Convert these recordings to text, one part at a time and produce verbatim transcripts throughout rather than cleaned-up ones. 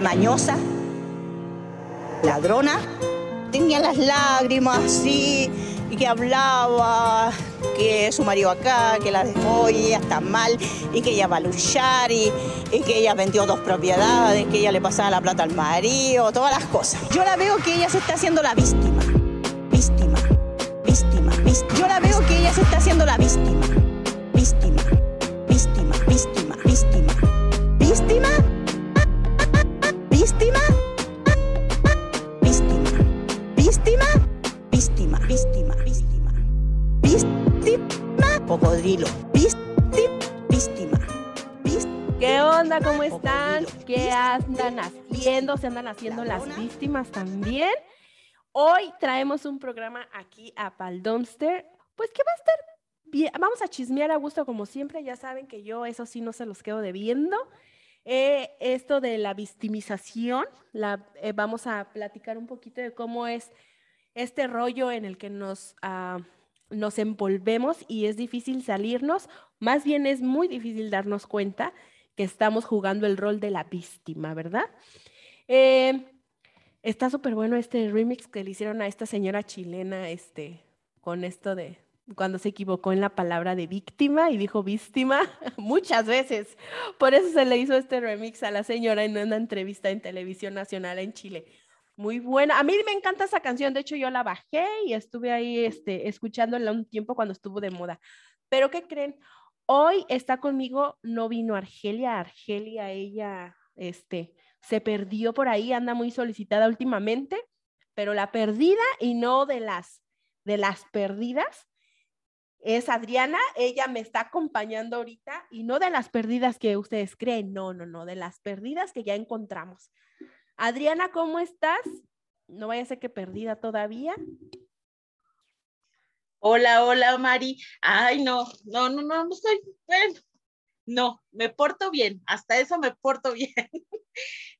mañosa, ladrona. Tenía las lágrimas así, y que hablaba que su marido acá, que la dejó y ella está mal, y que ella va a luchar, y, y que ella vendió dos propiedades, que ella le pasaba la plata al marido, todas las cosas. Yo la veo que ella se está haciendo la víctima, víctima, víctima, víctima. Yo la veo que ella se está haciendo la víctima, víctima, víctima, víctima, víctima, víctima, víctima, víctima, víctima, víctima, víctima, víctima, víctima, cocodrilo, víctima, víctima. ¿Qué onda? ¿Cómo están? ¿Qué andan haciendo? ¿Se andan haciendo las víctimas también? Hoy traemos un programa aquí a Pa'l Dumpster, pues que va a estar bien. Vamos a chismear a gusto como siempre, ya saben que yo eso sí no se los quedo debiendo. Eh, esto de la victimización, la, eh, vamos a platicar un poquito de cómo es este rollo en el que nos, uh, nos envolvemos y es difícil salirnos, más bien es muy difícil darnos cuenta que estamos jugando el rol de la víctima, ¿verdad? Eh, está súper bueno este remix que le hicieron a esta señora chilena este, con esto de cuando se equivocó en la palabra de víctima y dijo víctima muchas veces. Por eso se le hizo este remix a la señora en una entrevista en Televisión Nacional en Chile. Muy buena. A mí me encanta esa canción. De hecho, yo la bajé y estuve ahí este, escuchándola un tiempo cuando estuvo de moda. Pero, ¿qué creen? Hoy está conmigo, no vino Argelia. Argelia, ella este, se perdió por ahí, anda muy solicitada últimamente, pero la perdida y no de las, de las perdidas es Adriana. Ella me está acompañando ahorita y no de las perdidas que ustedes creen. No, no, no, de las perdidas que ya encontramos. Adriana, ¿cómo estás? No vaya a ser que perdida todavía. Hola, hola, Mari. Ay, no, no, no, no, no soy, bueno, no, me porto bien, hasta eso me porto bien.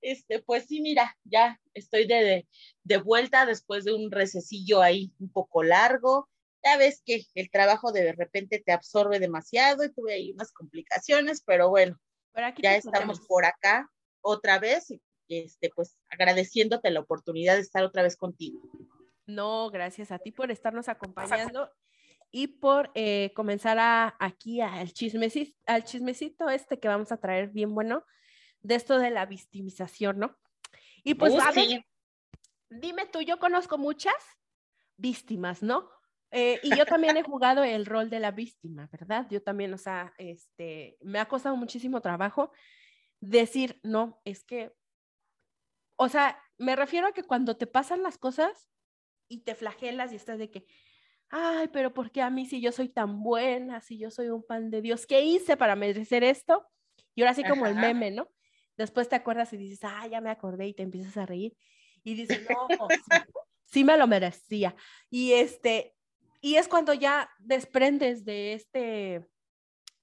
Este, pues sí, mira, ya estoy de, de, de vuelta después de un recesillo ahí un poco largo. Ya ves que el trabajo de repente te absorbe demasiado y tuve ahí unas complicaciones, pero bueno, pero aquí ya estamos por acá otra vez. Este, pues agradeciéndote la oportunidad de estar otra vez contigo. No, gracias a ti por estarnos acompañando y por eh, comenzar a, aquí al chismecito, al chismecito este que vamos a traer bien bueno de esto de la victimización, ¿no? Y pues, uh, a ver, sí. Dime tú, yo conozco muchas víctimas, ¿no? Eh, y yo también he jugado el rol de la víctima, ¿verdad? Yo también, o sea, este, me ha costado muchísimo trabajo decir, no, es que o sea, me refiero a que cuando te pasan las cosas y te flagelas y estás de que, ay, pero ¿por qué a mí si yo soy tan buena, si yo soy un pan de Dios? ¿Qué hice para merecer esto? Y ahora sí como ajá, el meme, ¿no? Después te acuerdas y dices, ah, ya me acordé y te empiezas a reír. Y dices, no, sí, sí me lo merecía. Y, este, y es cuando ya desprendes de, este,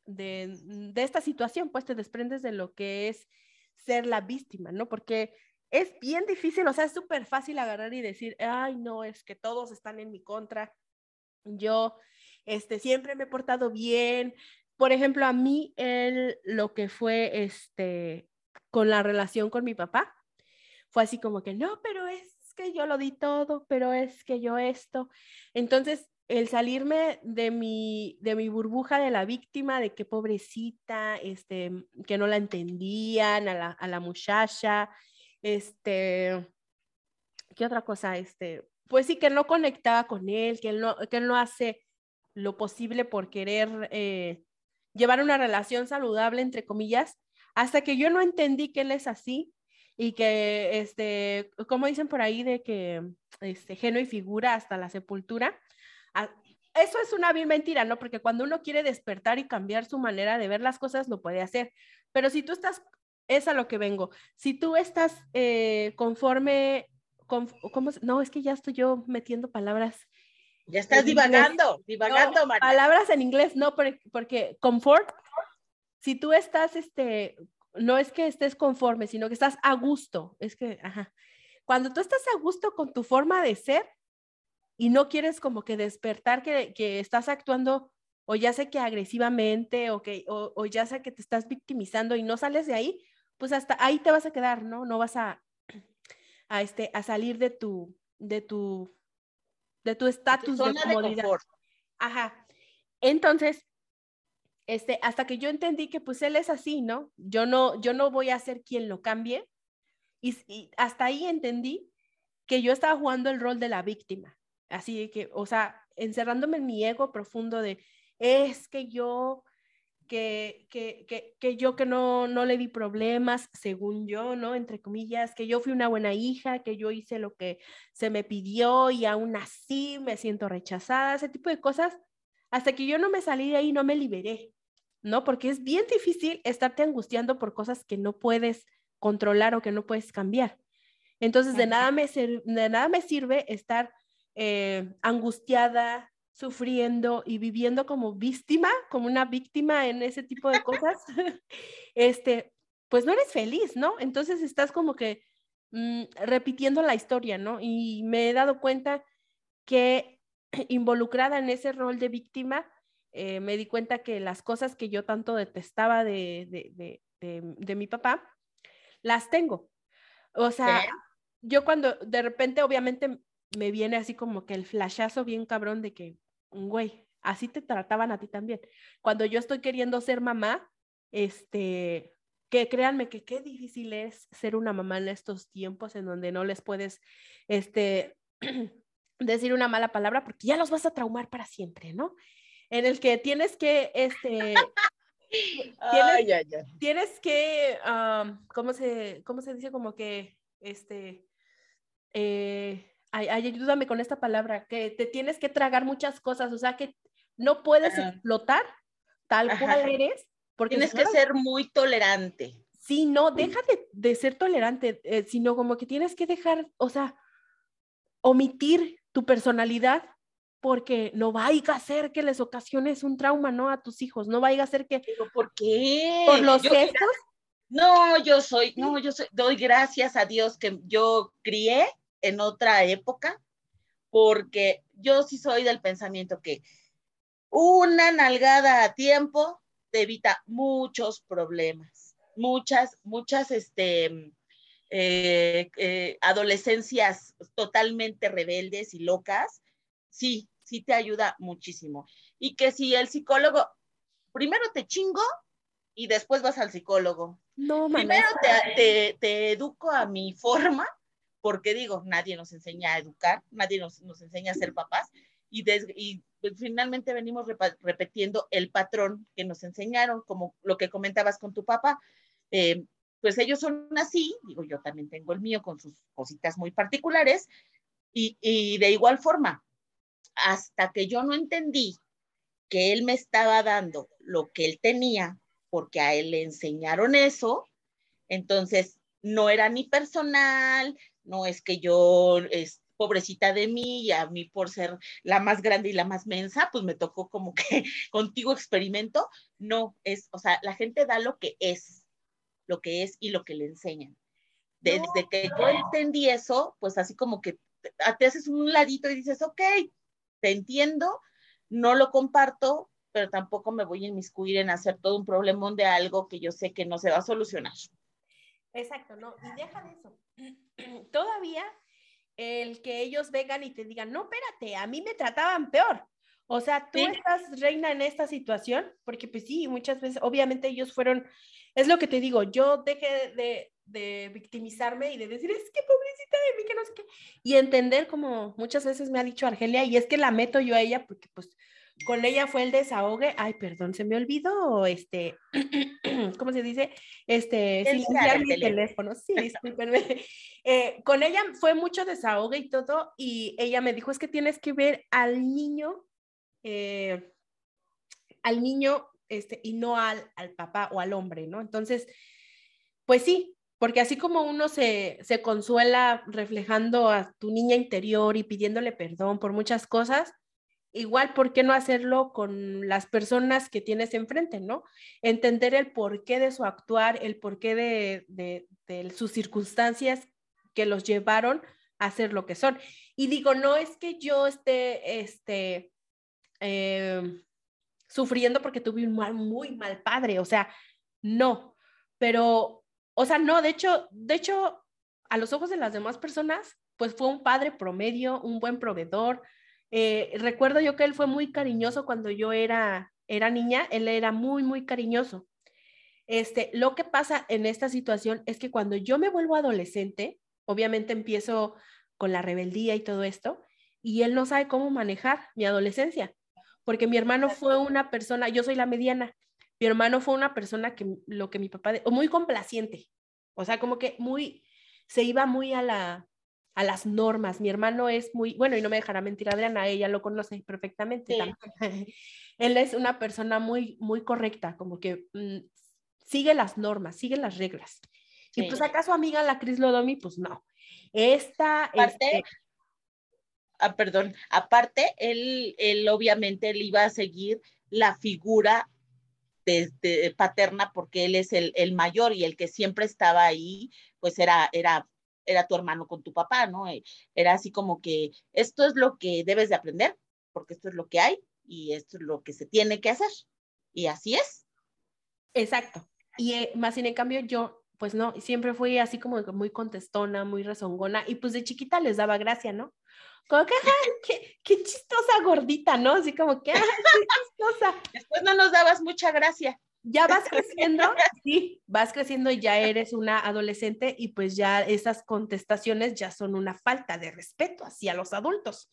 de, de esta situación, pues te desprendes de lo que es ser la víctima, ¿no? Porque es bien difícil, o sea, es súper fácil agarrar y decir, ay, no, es que todos están en mi contra. Yo este, siempre me he portado bien. Por ejemplo, a mí él, lo que fue este, con la relación con mi papá, fue así como que, no, pero es que yo lo di todo, pero es que yo esto. Entonces, el salirme de mi, de mi burbuja de la víctima, de que pobrecita, este, que no la entendían, a la, a la muchacha, Este, ¿qué otra cosa? Este, pues sí, que no conectaba con él, que él no, que él no hace lo posible por querer eh, llevar una relación saludable, entre comillas, hasta que yo no entendí que él es así y que, este, como dicen por ahí, de que este, geno y figura hasta la sepultura. Eso es una vil mentira, ¿no? Porque cuando uno quiere despertar y cambiar su manera de ver las cosas, lo puede hacer. Pero si tú estás... Es a lo que vengo. Si tú estás eh, conforme, con, ¿cómo? No, es que ya estoy yo metiendo palabras. Ya estás divagando, inglés. divagando, no, María. Palabras en inglés, no, porque, porque confort, si tú estás, este, no es que estés conforme, sino que estás a gusto. Es que, ajá. Cuando tú estás a gusto con tu forma de ser y no quieres como que despertar que, que estás actuando o ya sé que agresivamente o, que, o, o ya sé que te estás victimizando y no sales de ahí, pues hasta ahí te vas a quedar, ¿no? No vas a, a, este, a salir de tu, de tu, de tu estatus de comodidad. De confort. Ajá. Entonces, este, hasta que yo entendí que pues él es así, ¿no? Yo no, yo no voy a ser quien lo cambie. Y, y hasta ahí entendí que yo estaba jugando el rol de la víctima. Así que, o sea, encerrándome en mi ego profundo de, es que yo... Que, que, que, que yo que no, no le di problemas, según yo, ¿no? Entre comillas, que yo fui una buena hija, que yo hice lo que se me pidió y aún así me siento rechazada, ese tipo de cosas, hasta que yo no me salí de ahí, no me liberé, ¿no? Porque es bien difícil estarte angustiando por cosas que no puedes controlar o que no puedes cambiar. Entonces, de nada me, sir- de nada me sirve estar eh, angustiada, sufriendo y viviendo como víctima, como una víctima en ese tipo de cosas, este, pues no eres feliz, ¿no? Entonces estás como que mm, repitiendo la historia, ¿no? Y me he dado cuenta que involucrada en ese rol de víctima, eh, me di cuenta que las cosas que yo tanto detestaba de, de, de, de, de mi papá, las tengo. O sea, ¿qué? Yo cuando de repente, obviamente, me viene así como que el flashazo bien cabrón de que, güey, así te trataban a ti también. Cuando yo estoy queriendo ser mamá, este, que créanme que qué difícil es ser una mamá en estos tiempos en donde no les puedes, este, decir una mala palabra porque ya los vas a traumar para siempre, ¿no? En el que tienes que, este... tienes, ay, ay, ay. tienes que, um, ¿cómo se, cómo se dice? Como que, este... Eh, Ay, ay, ayúdame con esta palabra, que te tienes que tragar muchas cosas, o sea que no puedes ajá. explotar tal ajá. cual eres. Porque tienes que ser muy tolerante. Sí, no, deja de, de ser tolerante, eh, sino como que tienes que dejar, o sea, omitir tu personalidad, porque no vaya a ser que les ocasiones un trauma, ¿no? A tus hijos, no vaya a ser que... ¿Pero por qué? Por los gestos. No, yo soy, no, yo soy, doy gracias a Dios que yo crié en otra época, porque yo sí soy del pensamiento que una nalgada a tiempo te evita muchos problemas, muchas, muchas este, eh, eh, adolescencias totalmente rebeldes y locas, sí, sí te ayuda muchísimo. Y que si el psicólogo, primero te chingo y después vas al psicólogo. No, primero te, te, te educo a mi forma, porque digo, nadie nos enseña a educar, nadie nos, nos enseña a ser papás, y, des, y finalmente venimos repa, repitiendo el patrón que nos enseñaron, como lo que comentabas con tu papá, eh, pues ellos son así, digo, yo también tengo el mío con sus cositas muy particulares, y, y de igual forma, hasta que yo no entendí que él me estaba dando lo que él tenía, porque a él le enseñaron eso, entonces no era ni personal, no es que yo, es pobrecita de mí, y a mí por ser la más grande y la más mensa, pues me tocó como que contigo experimento. No, es, o sea, la gente da lo que es, lo que es y lo que le enseñan. Desde no, que no. yo entendí eso, pues así como que te, te haces un ladito y dices, ok, te entiendo, no lo comparto, pero tampoco me voy a inmiscuir en hacer todo un problemón de algo que yo sé que no se va a solucionar. Exacto, no, y deja de eso. Todavía el que ellos vengan y te digan, no, espérate, a mí me trataban peor. O sea, tú sí. estás reina en esta situación, porque pues sí, muchas veces, obviamente ellos fueron, es lo que te digo, yo dejé de, de victimizarme y de decir, es que pobrecita de mí, que no sé qué, y entender como muchas veces me ha dicho Argelia, y es que la meto yo a ella, porque pues con ella fue el desahogue, ay, perdón, se me olvidó, este, ¿cómo se dice? Este, silenciar mi teléfono, sí, discúlpenme. Eh, con ella fue mucho desahogue y todo, y ella me dijo, es que tienes que ver al niño, eh, al niño, este, y no al, al papá o al hombre, ¿no? Entonces, pues sí, porque así como uno se, se consuela reflejando a tu niña interior y pidiéndole perdón por muchas cosas, igual, ¿por qué no hacerlo con las personas que tienes enfrente, no? Entender el porqué de su actuar, el porqué de, de, de sus circunstancias que los llevaron a ser lo que son. Y digo, no es que yo esté este, eh, sufriendo porque tuve un mal, muy mal padre, o sea, no. Pero O sea, no, de hecho, de hecho, a los ojos de las demás personas, pues fue un padre promedio, un buen proveedor. Eh, recuerdo yo que él fue muy cariñoso cuando yo era, era niña, él era muy, muy cariñoso. Este, lo que pasa en esta situación es que cuando yo me vuelvo adolescente, obviamente empiezo con la rebeldía y todo esto, y él no sabe cómo manejar mi adolescencia, porque mi hermano fue una persona, yo soy la mediana, mi hermano fue una persona que lo que mi papá, o muy complaciente, o sea, como que muy, se iba muy a la, a las normas. Mi hermano es muy, bueno, y no me dejará mentir Adriana, ella lo conoce perfectamente. Sí. También. Él es una persona muy, muy correcta, como que mmm, sigue las normas, sigue las reglas. Sí. Y pues acá su amiga la Cris Lodomi, pues no. Esta... Aparte, este... ah, perdón, aparte, él, él obviamente él iba a seguir la figura de, de, paterna, porque él es el, el mayor, y el que siempre estaba ahí, pues era, era, era tu hermano con tu papá, ¿no? Era así como que esto es lo que debes de aprender, porque esto es lo que hay, y esto es lo que se tiene que hacer. Y así es. Exacto. Y eh, más sin en cambio yo... pues no, siempre fui así como muy contestona, muy rezongona, y pues de chiquita les daba gracia, ¿no? Como que, ¡ay, qué, qué chistosa gordita!, ¿no? Así como que, ¡ay, qué chistosa! Después no nos dabas mucha gracia. Ya vas creciendo, sí, vas creciendo y ya eres una adolescente, y pues ya esas contestaciones ya son una falta de respeto hacia los adultos,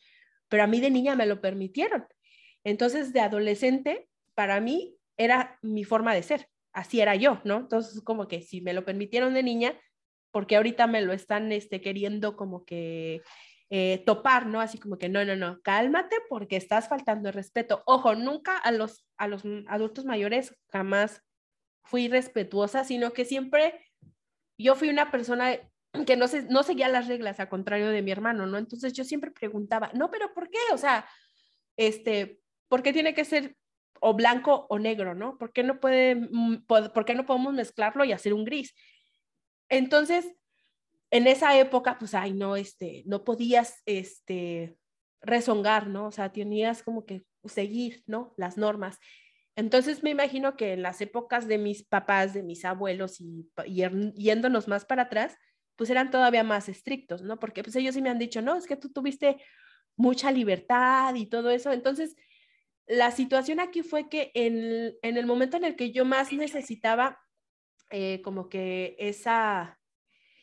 pero a mí de niña me lo permitieron. Entonces, de adolescente, para mí, era mi forma de ser. Así era yo, ¿no? Entonces, como que si me lo permitieron de niña, porque ahorita me lo están este, queriendo como que eh, topar, ¿no? Así como que no, no, no, cálmate porque estás faltando el respeto. Ojo, nunca a los, a los adultos mayores jamás fui respetuosa, sino que siempre yo fui una persona que no, se, no seguía las reglas, al contrario de mi hermano, ¿no? Entonces yo siempre preguntaba, no, pero ¿por qué? O sea, este, ¿por qué tiene que ser o blanco o negro, ¿no? ¿Por qué no puede, por, ¿por qué no podemos mezclarlo y hacer un gris? Entonces, en esa época, pues, ay, no, este, no podías, este, rezongar, ¿no? O sea, tenías como que seguir, ¿no? Las normas. Entonces, me imagino que en las épocas de mis papás, de mis abuelos y, y yéndonos más para atrás, pues eran todavía más estrictos, ¿no? Porque, pues, ellos sí me han dicho, no, es que tú tuviste mucha libertad y todo eso. Entonces, la situación aquí fue que en, en el momento en el que yo más necesitaba eh, como que esa,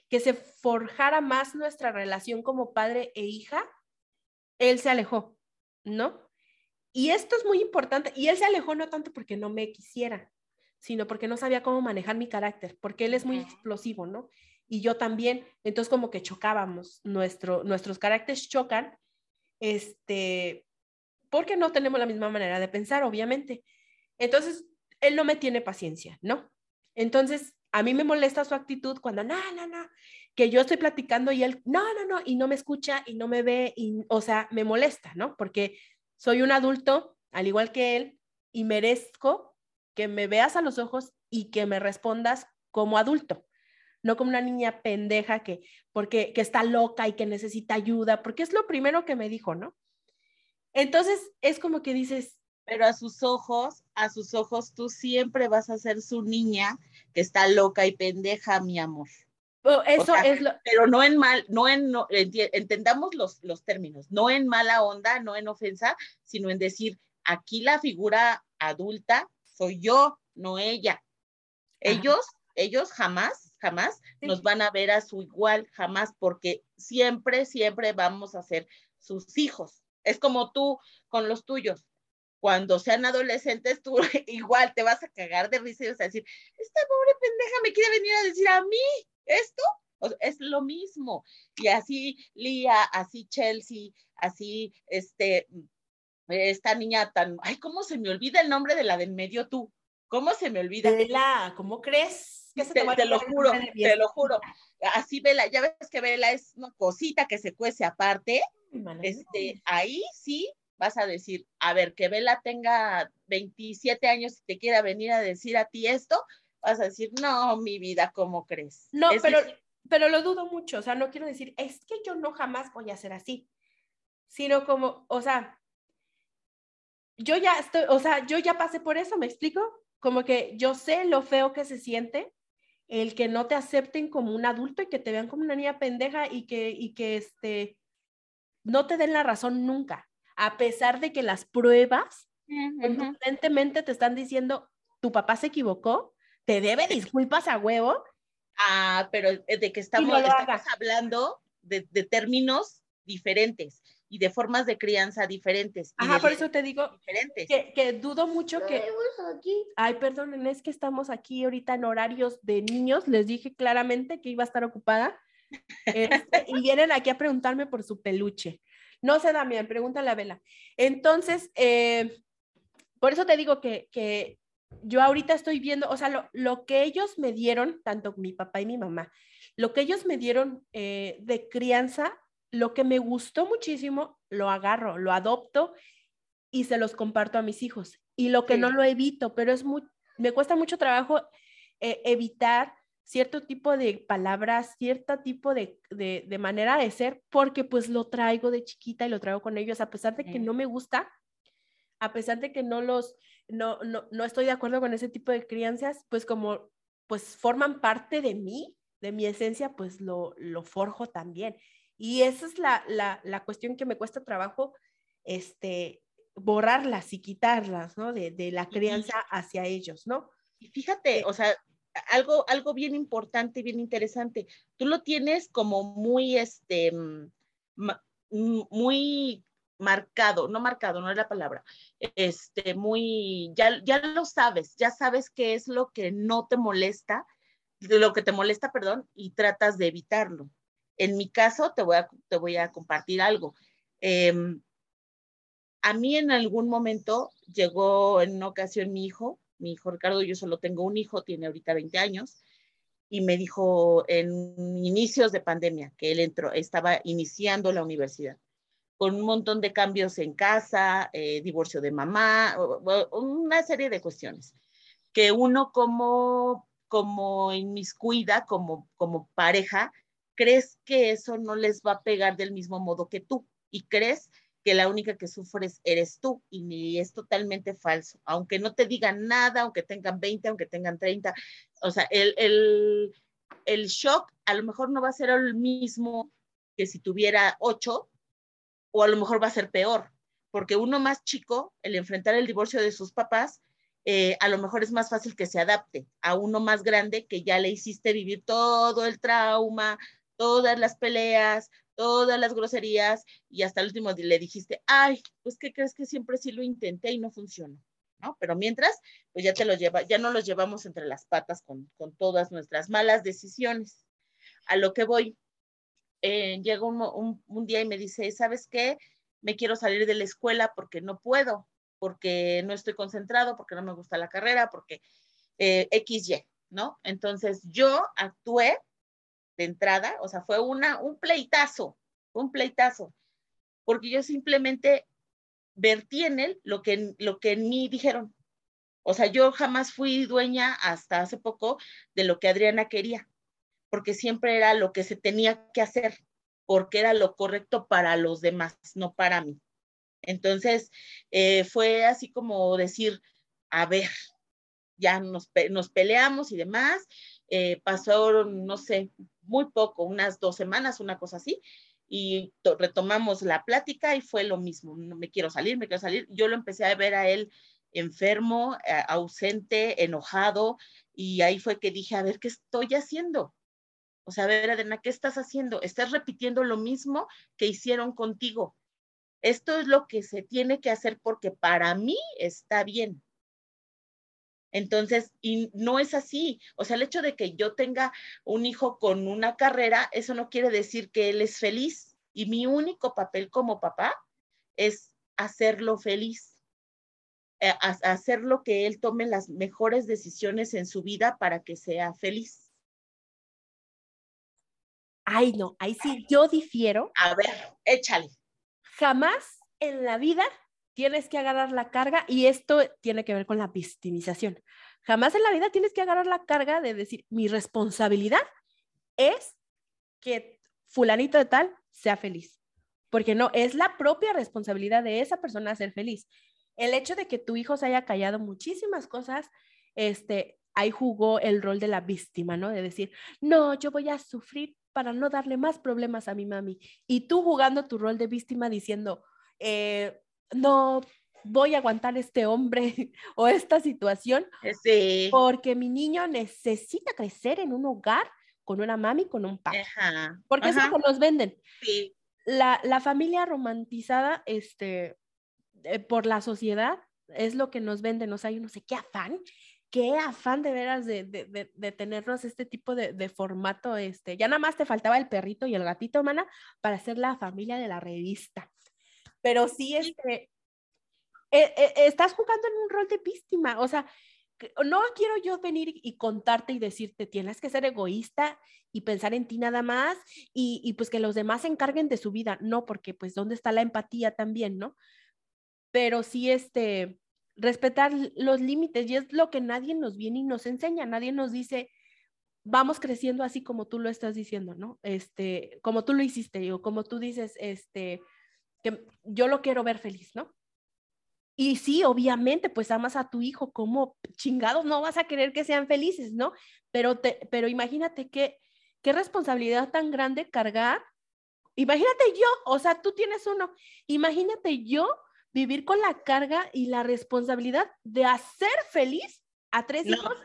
que se forjara más nuestra relación como padre e hija, él se alejó, ¿no? Y esto es muy importante, y él se alejó no tanto porque no me quisiera, sino porque no sabía cómo manejar mi carácter, porque él es muy explosivo, ¿no? Y yo también, entonces como que chocábamos, nuestro, nuestros caracteres chocan, este... porque no tenemos la misma manera de pensar, obviamente. Entonces, él no me tiene paciencia, ¿no? Entonces, a mí me molesta su actitud cuando, no, no, no, que yo estoy platicando y él, no, no, no, y no me escucha y no me ve, y, o sea, me molesta, ¿no? Porque soy un adulto, al igual que él, y merezco que me veas a los ojos y que me respondas como adulto, no como una niña pendeja que, porque, que está loca y que necesita ayuda, porque es lo primero que me dijo, ¿no? Entonces, es como que dices... Pero a sus ojos, a sus ojos, tú siempre vas a ser su niña que está loca y pendeja, mi amor. Pero eso o sea, es lo... Pero no en mal, no en... No, entendamos los, los términos. No en mala onda, no en ofensa, sino en decir, aquí la figura adulta soy yo, no ella. Ellos, ajá, ellos jamás, jamás sí. nos van a ver a su igual, jamás, porque siempre, siempre vamos a ser sus hijos. Es como tú con los tuyos. Cuando sean adolescentes, tú igual te vas a cagar de risa y vas a decir, esta pobre pendeja me quiere venir a decir a mí esto. O sea, es lo mismo. Y así Lía, así Chelsea, así este, esta niña tan... Ay, cómo se me olvida el nombre de la del medio tú. ¿Cómo se me olvida? Vela, ¿cómo crees? Te, te, te lo juro, te lo juro. Así Vela, ya ves que Vela es una cosita que se cuece aparte. Este, ahí sí vas a decir, a ver, que Vela tenga veintisiete años y te quiera venir a decir a ti esto, vas a decir, no, mi vida, ¿cómo crees? No, es pero, que... pero lo dudo mucho, o sea, no quiero decir, es que yo no jamás voy a ser así, sino como, o sea, yo ya estoy, o sea, yo ya pasé por eso, ¿me explico? Como que yo sé lo feo que se siente el que no te acepten como un adulto y que te vean como una niña pendeja y que, y que este, no te den la razón nunca, a pesar de que las pruebas uh-huh. contundentemente te están diciendo, tu papá se equivocó, te debe disculpas a huevo. Ah, pero de que estamos, no estamos hablando de, de términos diferentes y de formas de crianza diferentes. Ajá, de, por eso te digo que, que dudo mucho que... Ay, perdonen, es que estamos aquí ahorita en horarios de niños. Les dije claramente que iba a estar ocupada. Este, y vienen aquí a preguntarme por su peluche. No sé, Damián, pregúntale a Vela. Entonces, eh, por eso te digo que... que yo ahorita estoy viendo, o sea, lo, lo que ellos me dieron, tanto mi papá y mi mamá, lo que ellos me dieron eh, de crianza, lo que me gustó muchísimo, lo agarro, lo adopto y se los comparto a mis hijos. Y lo que sí. no lo evito, pero es muy, me cuesta mucho trabajo eh, evitar cierto tipo de palabras, cierto tipo de, de, de manera de ser, porque pues lo traigo de chiquita y lo traigo con ellos, a pesar de que sí. no me gusta, a pesar de que no los... No, no, no estoy de acuerdo con ese tipo de crianzas, pues como pues forman parte de mí, de mi esencia, pues lo, lo forjo también. Y esa es la, la, la cuestión que me cuesta trabajo, este, borrarlas y quitarlas, ¿no? De, de la crianza hacia ellos, ¿no? Y fíjate, o sea, algo, algo bien importante, bien interesante. Tú lo tienes como muy, este, muy... marcado, no marcado, no es la palabra, este, muy, ya, ya lo sabes, ya sabes qué es lo que no te molesta, lo que te molesta, perdón, y tratas de evitarlo. En mi caso, te voy a, te voy a compartir algo. Eh, a mí en algún momento llegó en una ocasión mi hijo, mi hijo Ricardo, yo solo tengo un hijo, tiene ahorita veinte años, y me dijo en inicios de pandemia, que él entró, estaba iniciando la universidad, con un montón de cambios en casa, eh, divorcio de mamá, una serie de cuestiones que uno como, como inmiscuida, como, como pareja, crees que eso no les va a pegar del mismo modo que tú y crees que la única que sufres eres tú y es totalmente falso, aunque no te digan nada, aunque tengan veinte, aunque tengan treinta, o sea, el, el, el shock a lo mejor no va a ser el mismo que si tuviera ocho, o a lo mejor va a ser peor, porque uno más chico, el enfrentar el divorcio de sus papás, eh, a lo mejor es más fácil que se adapte a uno más grande que ya le hiciste vivir todo el trauma, todas las peleas, todas las groserías, y hasta el último le dijiste, ay, pues ¿qué crees que siempre sí lo intenté y no funcionó? ¿No? Pero mientras, pues ya te lo lleva, ya no los llevamos entre las patas con, con todas nuestras malas decisiones. A lo que voy. Eh, llega un, un, un día y me dice, ¿sabes qué? Me quiero salir de la escuela porque no puedo, porque no estoy concentrado, porque no me gusta la carrera, porque eh, equis, ye, ¿no? Entonces yo actué de entrada, o sea, fue una, un pleitazo, un pleitazo, porque yo simplemente vertí en él lo que, lo que en mí dijeron. O sea, yo jamás fui dueña hasta hace poco de lo que Adriana quería, porque siempre era lo que se tenía que hacer, porque era lo correcto para los demás, no para mí. Entonces, eh, fue así como decir, a ver, ya nos, nos peleamos y demás, eh, pasaron, no sé, muy poco, unas dos semanas, una cosa así, y retomamos la plática y fue lo mismo, me quiero salir, me quiero salir. Yo lo empecé a ver a él enfermo, eh, ausente, enojado, y ahí fue que dije, a ver, ¿qué estoy haciendo? O sea, a ver, Adriana, ¿qué estás haciendo? Estás repitiendo lo mismo que hicieron contigo. Esto es lo que se tiene que hacer porque para mí está bien. Entonces, y no es así. O sea, el hecho de que yo tenga un hijo con una carrera, eso no quiere decir que él es feliz. Y mi único papel como papá es hacerlo feliz. Hacer lo que él tome las mejores decisiones en su vida para que sea feliz. Ay, no, ahí sí yo difiero. A ver, échale. Jamás en la vida tienes que agarrar la carga, y esto tiene que ver con la victimización. Jamás en la vida tienes que agarrar la carga de decir, mi responsabilidad es que fulanito de tal sea feliz. Porque no, es la propia responsabilidad de esa persona ser feliz. El hecho de que tu hijo se haya callado muchísimas cosas, este, ahí jugó el rol de la víctima, ¿no? De decir, no, yo voy a sufrir para no darle más problemas a mi mami. Y tú jugando tu rol de víctima diciendo, eh, no voy a aguantar este hombre o esta situación, sí, porque mi niño necesita crecer en un hogar con una mami, con un papá. Ajá. Porque ajá, eso nos venden. Sí. La, la familia romantizada, este, eh, por la sociedad, es lo que nos venden. O sea, yo no sé qué afán. Qué afán de veras de, de, de, de tenernos este tipo de, de formato. Este. Ya nada más te faltaba el perrito y el gatito, mana, para hacer la familia de la revista. Pero sí, este, eh, eh, estás jugando en un rol de víctima. O sea, no quiero yo venir y contarte y decirte, tienes que ser egoísta y pensar en ti nada más y, y pues que los demás se encarguen de su vida. No, porque pues ¿dónde está la empatía también, no? Pero sí, este... respetar los límites, y es lo que nadie nos viene y nos enseña, nadie nos dice, vamos creciendo así como tú lo estás diciendo, ¿no? Este, como tú lo hiciste, o como tú dices, este, que yo lo quiero ver feliz, ¿no? Y sí, obviamente, pues amas a tu hijo, como chingados, no vas a querer que sean felices, ¿no? Pero, te, pero imagínate qué, qué responsabilidad tan grande cargar, imagínate yo, o sea, tú tienes uno, imagínate yo, vivir con la carga y la responsabilidad de hacer feliz a tres no, hijos.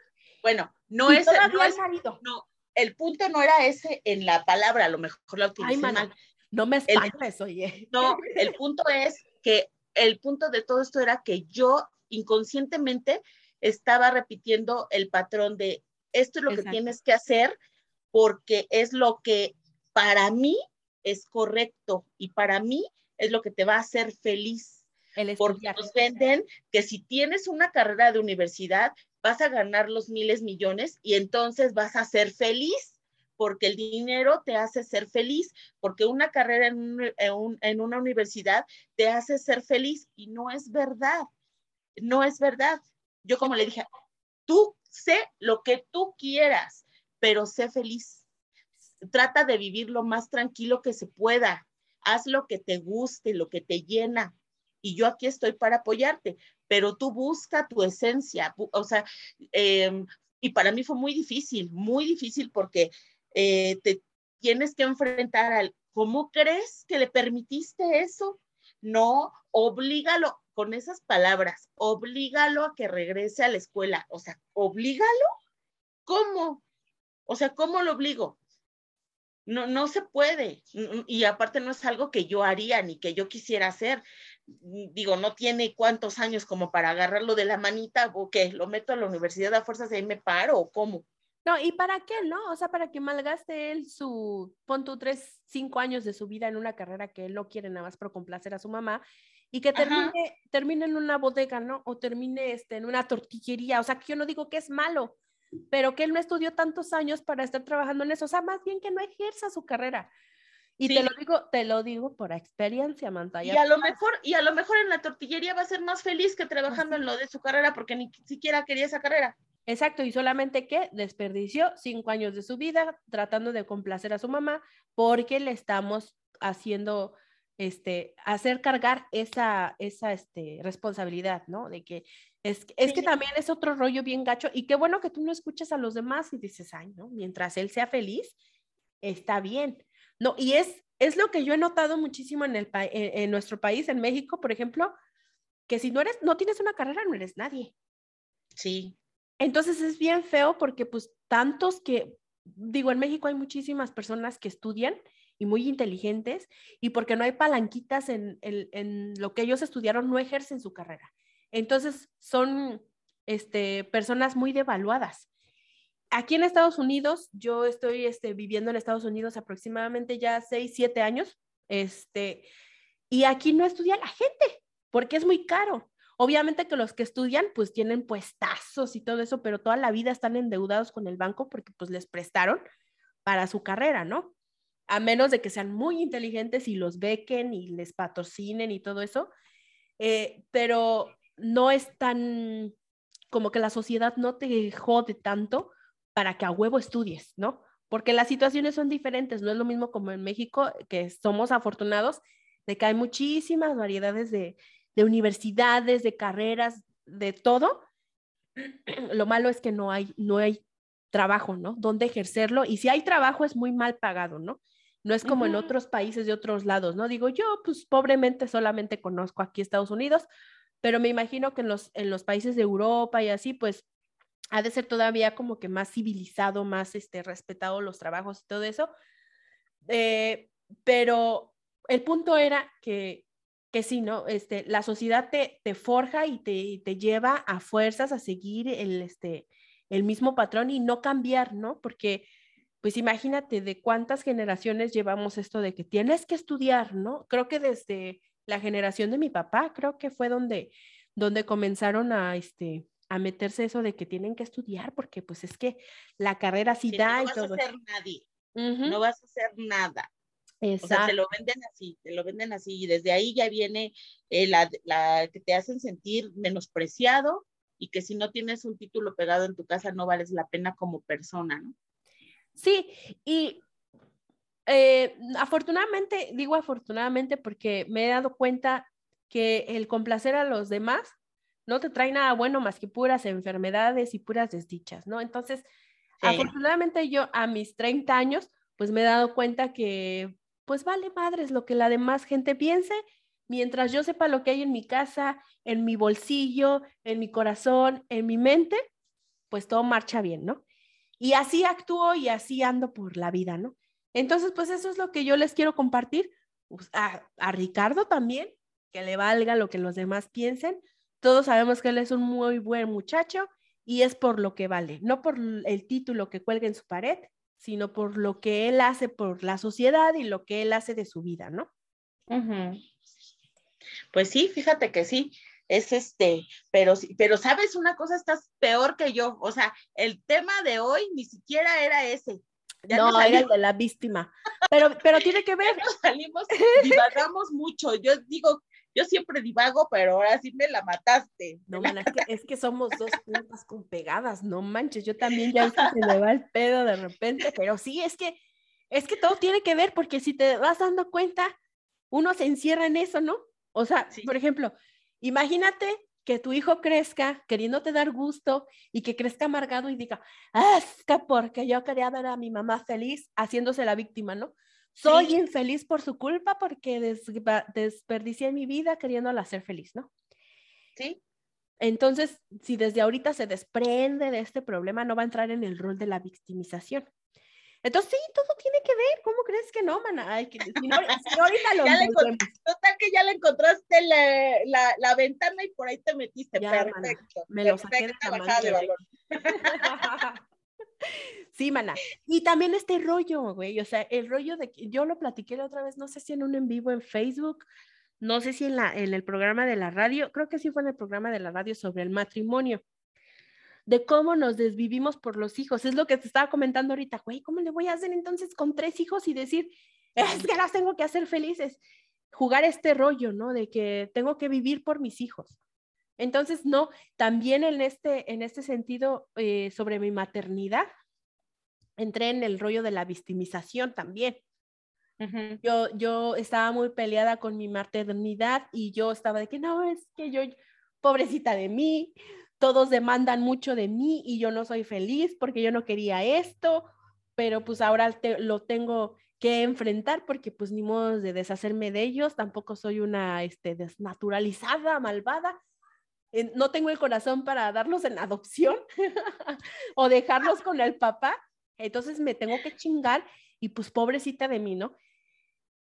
Bueno, no es, no es no, el punto no era ese en la palabra, a lo mejor la utilicé mal. No me espantes, el, oye. No, el punto es que el punto de todo esto era que yo inconscientemente estaba repitiendo el patrón de esto es lo exacto, que tienes que hacer porque es lo que para mí es correcto y para mí es lo que te va a hacer feliz. Porque nos venden que si tienes una carrera de universidad vas a ganar los miles millones y entonces vas a ser feliz porque el dinero te hace ser feliz, porque una carrera en, un, en, un, en una universidad te hace ser feliz y no es verdad, no es verdad. Yo como le dije, tú sé lo que tú quieras, pero sé feliz. Trata de vivir lo más tranquilo que se pueda. Haz lo que te guste, lo que te llena. Y yo aquí estoy para apoyarte, pero tú busca tu esencia, o sea, eh, y para mí fue muy difícil, muy difícil porque eh, te tienes que enfrentar al, ¿cómo crees que le permitiste eso? No, oblígalo, con esas palabras, oblígalo a que regrese a la escuela, o sea, ¿oblígalo? ¿Cómo? O sea, ¿cómo lo obligo? No, no se puede, y aparte no es algo que yo haría ni que yo quisiera hacer. Digo, no tiene cuántos años como para agarrarlo de la manita, o qué, lo meto a la universidad a fuerzas y ahí me paro, o cómo. No, ¿y para qué, no? O sea, para que malgaste él su, pon tú tres, cinco años de su vida en una carrera que él no quiere nada más por complacer a su mamá, y que termine, termine en una bodega, ¿no? O termine este, en una tortillería, o sea, que yo no digo que es malo, pero que él no estudió tantos años para estar trabajando en eso, o sea, más bien que no ejerza su carrera. Y sí, te lo digo, te lo digo por experiencia, Mantalla. Y a lo mejor, y a lo mejor en la tortillería va a ser más feliz que trabajando en lo de su carrera, porque ni siquiera quería esa carrera. Exacto, y solamente que desperdició cinco años de su vida tratando de complacer a su mamá, porque le estamos haciendo, este, hacer cargar esa, esa, este, responsabilidad, ¿no? De que es, es sí, que también es otro rollo bien gacho, y qué bueno que tú no escuchas a los demás y dices, ay, ¿no? Mientras él sea feliz, está bien. No, y es, es lo que yo he notado muchísimo en, el, en, en nuestro país, en México, por ejemplo, que si no, eres, no tienes una carrera, no eres nadie. Sí. Entonces es bien feo porque pues tantos que, digo, en México hay muchísimas personas que estudian y muy inteligentes y porque no hay palanquitas en, en, en lo que ellos estudiaron, no ejercen su carrera. Entonces son este, personas muy devaluadas. Aquí en Estados Unidos, yo estoy este, viviendo en Estados Unidos aproximadamente ya seis, siete años, este, y aquí no estudia la gente, porque es muy caro. Obviamente que los que estudian, pues tienen puestazos y todo eso, pero toda la vida están endeudados con el banco porque pues les prestaron para su carrera, ¿no? A menos de que sean muy inteligentes y los bequen y les patrocinen y todo eso, eh, pero no es tan, como que la sociedad no te jode tanto, para que a huevo estudies, ¿no? Porque las situaciones son diferentes, no es lo mismo como en México, que somos afortunados de que hay muchísimas variedades de, de universidades, de carreras, de todo, Lo malo es que no hay, no hay trabajo, ¿no? Dónde ejercerlo, y si hay trabajo es muy mal pagado, ¿no? No es como uh-huh. en otros países de otros lados, ¿no? Digo, yo pues pobremente solamente conozco aquí Estados Unidos, pero me imagino que en los, en los países de Europa y así, pues ha de ser todavía como que más civilizado, más este, respetado los trabajos y todo eso. Eh, pero el punto era que, que sí, ¿no? Este, la sociedad te, te forja y te, y te lleva a fuerzas a seguir el, este, el mismo patrón y no cambiar, ¿no? Porque... pues imagínate de cuántas generaciones llevamos esto de que tienes que estudiar, ¿no? Creo que desde la generación de mi papá, creo que fue donde, donde comenzaron a, este, a meterse eso de que tienen que estudiar, porque pues es que la carrera sí, sí da y todo. No vas a ser nadie, uh-huh. no vas a hacer nada. Exacto. O sea, te lo venden así, te lo venden así, y desde ahí ya viene eh, la, la que te hacen sentir menospreciado, y que si no tienes un título pegado en tu casa no vales la pena como persona, ¿no? Sí, y eh, afortunadamente, digo afortunadamente porque me he dado cuenta que el complacer a los demás no te trae nada bueno más que puras enfermedades y puras desdichas, ¿no? Entonces, sí. afortunadamente yo a mis treinta años, pues me he dado cuenta que, pues vale madres lo que la demás gente piense, mientras yo sepa lo que hay en mi casa, en mi bolsillo, en mi corazón, en mi mente, pues todo marcha bien, ¿no? Y así actúo y así ando por la vida, ¿no? Entonces, pues eso es lo que yo les quiero compartir a, a Ricardo también, que le valga lo que los demás piensen. Todos sabemos que él es un muy buen muchacho y es por lo que vale, no por el título que cuelga en su pared, sino por lo que él hace por la sociedad y lo que él hace de su vida, ¿no? Uh-huh. Pues sí, fíjate que sí. Es este, pero, pero sabes una cosa, estás peor que yo, o sea, el tema de hoy ni siquiera era ese. Ya no, era el de la víctima, pero, pero tiene que ver. Ya nos salimos, divagamos mucho, yo digo, yo siempre divago, pero ahora sí me la mataste. No, man, es, que, es que somos dos puntas con pegadas, no manches, yo también ya se me va el pedo de repente, pero sí, es que, es que todo tiene que ver, porque si te vas dando cuenta, uno se encierra en eso, ¿no? O sea, sí. Por ejemplo... imagínate que tu hijo crezca queriéndote dar gusto y que crezca amargado y diga, ah, es que porque yo quería ver a mi mamá feliz, haciéndose la víctima, ¿no? Soy sí. infeliz por su culpa porque des- desperdicié mi vida queriéndola hacer feliz, ¿no? Sí. Entonces, si desde ahorita se desprende de este problema, no va a entrar en el rol de la victimización. Entonces, sí, todo tiene que ver. ¿Cómo crees que no, mana? Ay, que, si no, si ahorita lo encontré. Total que ya le encontraste la, la, la ventana y por ahí te metiste. Ya, perfecto. Mana, me lo saqué de la bajada de valor. Sí, mana. Y también este rollo, güey. O sea, el rollo de... yo lo platiqué la otra vez, no sé si en un en vivo en Facebook, no sé si en, la, en el programa de la radio, creo que sí fue en el programa de la radio sobre el matrimonio, de cómo nos desvivimos por los hijos. Es lo que te estaba comentando ahorita, güey, ¿cómo le voy a hacer entonces con tres hijos y decir, es que las tengo que hacer felices? Jugar este rollo, ¿no? De que tengo que vivir por mis hijos. Entonces, no, también en este, en este sentido, eh, sobre mi maternidad, entré en el rollo de la victimización también. Uh-huh. Yo, yo estaba muy peleada con mi maternidad y yo estaba de que, no, es que yo, pobrecita de mí, todos demandan mucho de mí y yo no soy feliz porque yo no quería esto, pero pues ahora te, lo tengo que enfrentar porque pues ni modo de deshacerme de ellos, tampoco soy una este, desnaturalizada, malvada, eh, no tengo el corazón para darlos en adopción o dejarlos con el papá, entonces me tengo que chingar y pues pobrecita de mí, ¿no?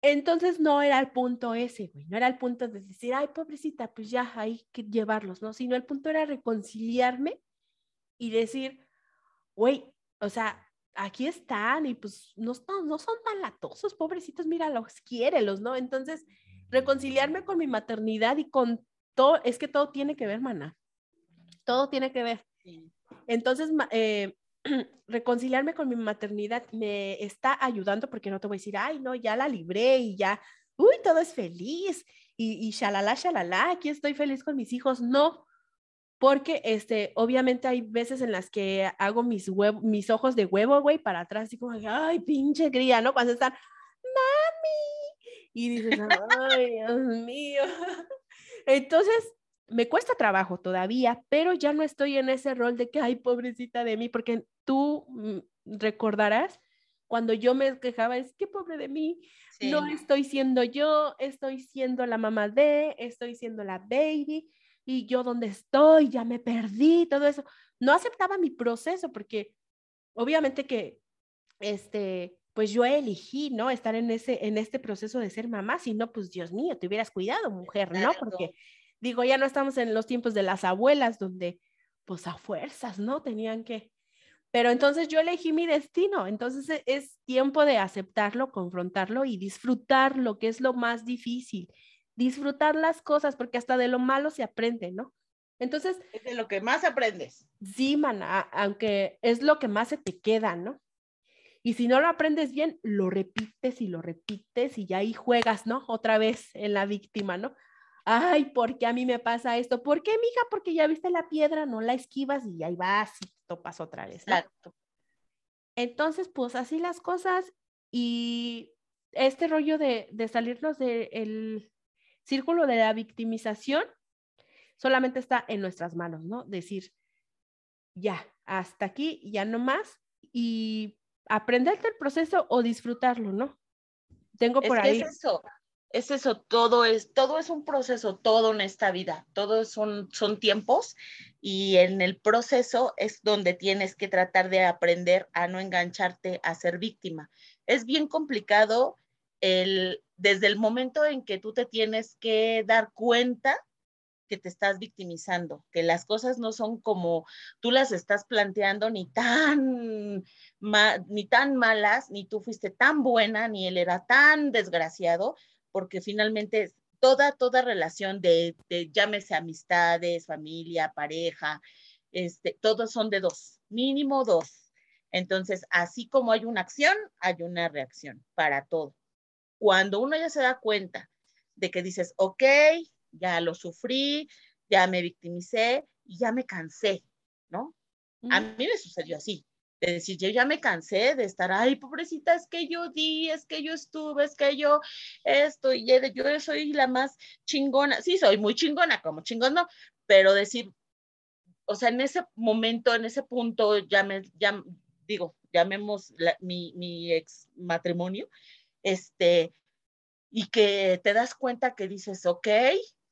Entonces no era el punto ese, güey, no era el punto de decir, ay, pobrecita, pues ya hay que llevarlos, ¿no? Sino el punto era reconciliarme y decir, güey, o sea, aquí están y pues no, están, no son tan latosos, pobrecitos, mira, los quiérelos, ¿no? Entonces, reconciliarme con mi maternidad y con todo, es que todo tiene que ver, maná, todo tiene que ver. Entonces, eh, reconciliarme con mi maternidad me está ayudando porque no te voy a decir, ay, no, ya la libré y ya, uy, todo es feliz y, y shalala, shalala, aquí estoy feliz con mis hijos. No, porque este, obviamente hay veces en las que hago mis, huevo, mis ojos de huevo, güey, para atrás y como, ay, pinche cría, ¿no? Cuando están, mami, y dices, ay, Dios mío. Entonces, Me cuesta trabajo todavía, pero ya no estoy en ese rol de que, ay, pobrecita de mí, porque tú recordarás cuando yo me quejaba, es que pobre de mí, sí. No estoy siendo yo, estoy siendo la mamá de, estoy siendo la baby, y yo dónde estoy, ya me perdí, todo eso. No aceptaba mi proceso porque obviamente que, este, pues yo elegí, ¿no? Estar en ese, en este proceso de ser mamá, si no, pues Dios mío, te hubieras cuidado, mujer, ¿no? Porque digo, ya no estamos en los tiempos de las abuelas donde, pues a fuerzas, ¿no? Tenían que... Pero entonces yo elegí mi destino, entonces es tiempo de aceptarlo, confrontarlo y disfrutarlo, que es lo más difícil. Disfrutar las cosas, porque hasta de lo malo se aprende, ¿no? Entonces... Es de lo que más aprendes. Sí, mana, aunque es lo que más se te queda, ¿no? Y si no lo aprendes bien, lo repites y lo repites y ya ahí juegas, ¿no? Otra vez en la víctima, ¿no? Ay, ¿por qué a mí me pasa esto? ¿Por qué, mija? Porque ya viste la piedra, no la esquivas y ahí vas y topas otra vez, ¿no? Exacto. Entonces, pues así las cosas, y este rollo de, de salirnos del círculo de la victimización solamente está en nuestras manos, ¿no? Decir, ya, hasta aquí, ya no más, y aprenderte el proceso o disfrutarlo, ¿no? Tengo por ahí. Es que es eso. Es eso, todo es, todo es un proceso, todo en esta vida, todos son, son tiempos, y en el proceso es donde tienes que tratar de aprender a no engancharte a ser víctima. Es bien complicado el, desde el momento en que tú te tienes que dar cuenta que te estás victimizando, que las cosas no son como tú las estás planteando, ni tan, ma, ni tan malas, ni tú fuiste tan buena, ni él era tan desgraciado, porque finalmente toda, toda relación de, de, llámese amistades, familia, pareja, este, todos son de dos, mínimo dos. Entonces, así como hay una acción, hay una reacción para todo. Cuando uno ya se da cuenta de que dices, ok, ya lo sufrí, ya me victimicé, y ya me cansé, ¿no? Mm. A mí me sucedió así. Es decir, yo ya me cansé de estar, ay, pobrecita, es que yo di, es que yo estuve, es que yo esto, y yo soy la más chingona. Sí, soy muy chingona, como chingón, no, pero decir, o sea, en ese momento, en ese punto, ya me, ya, digo, llamemos la, mi, mi ex matrimonio, este, y que te das cuenta que dices, ok,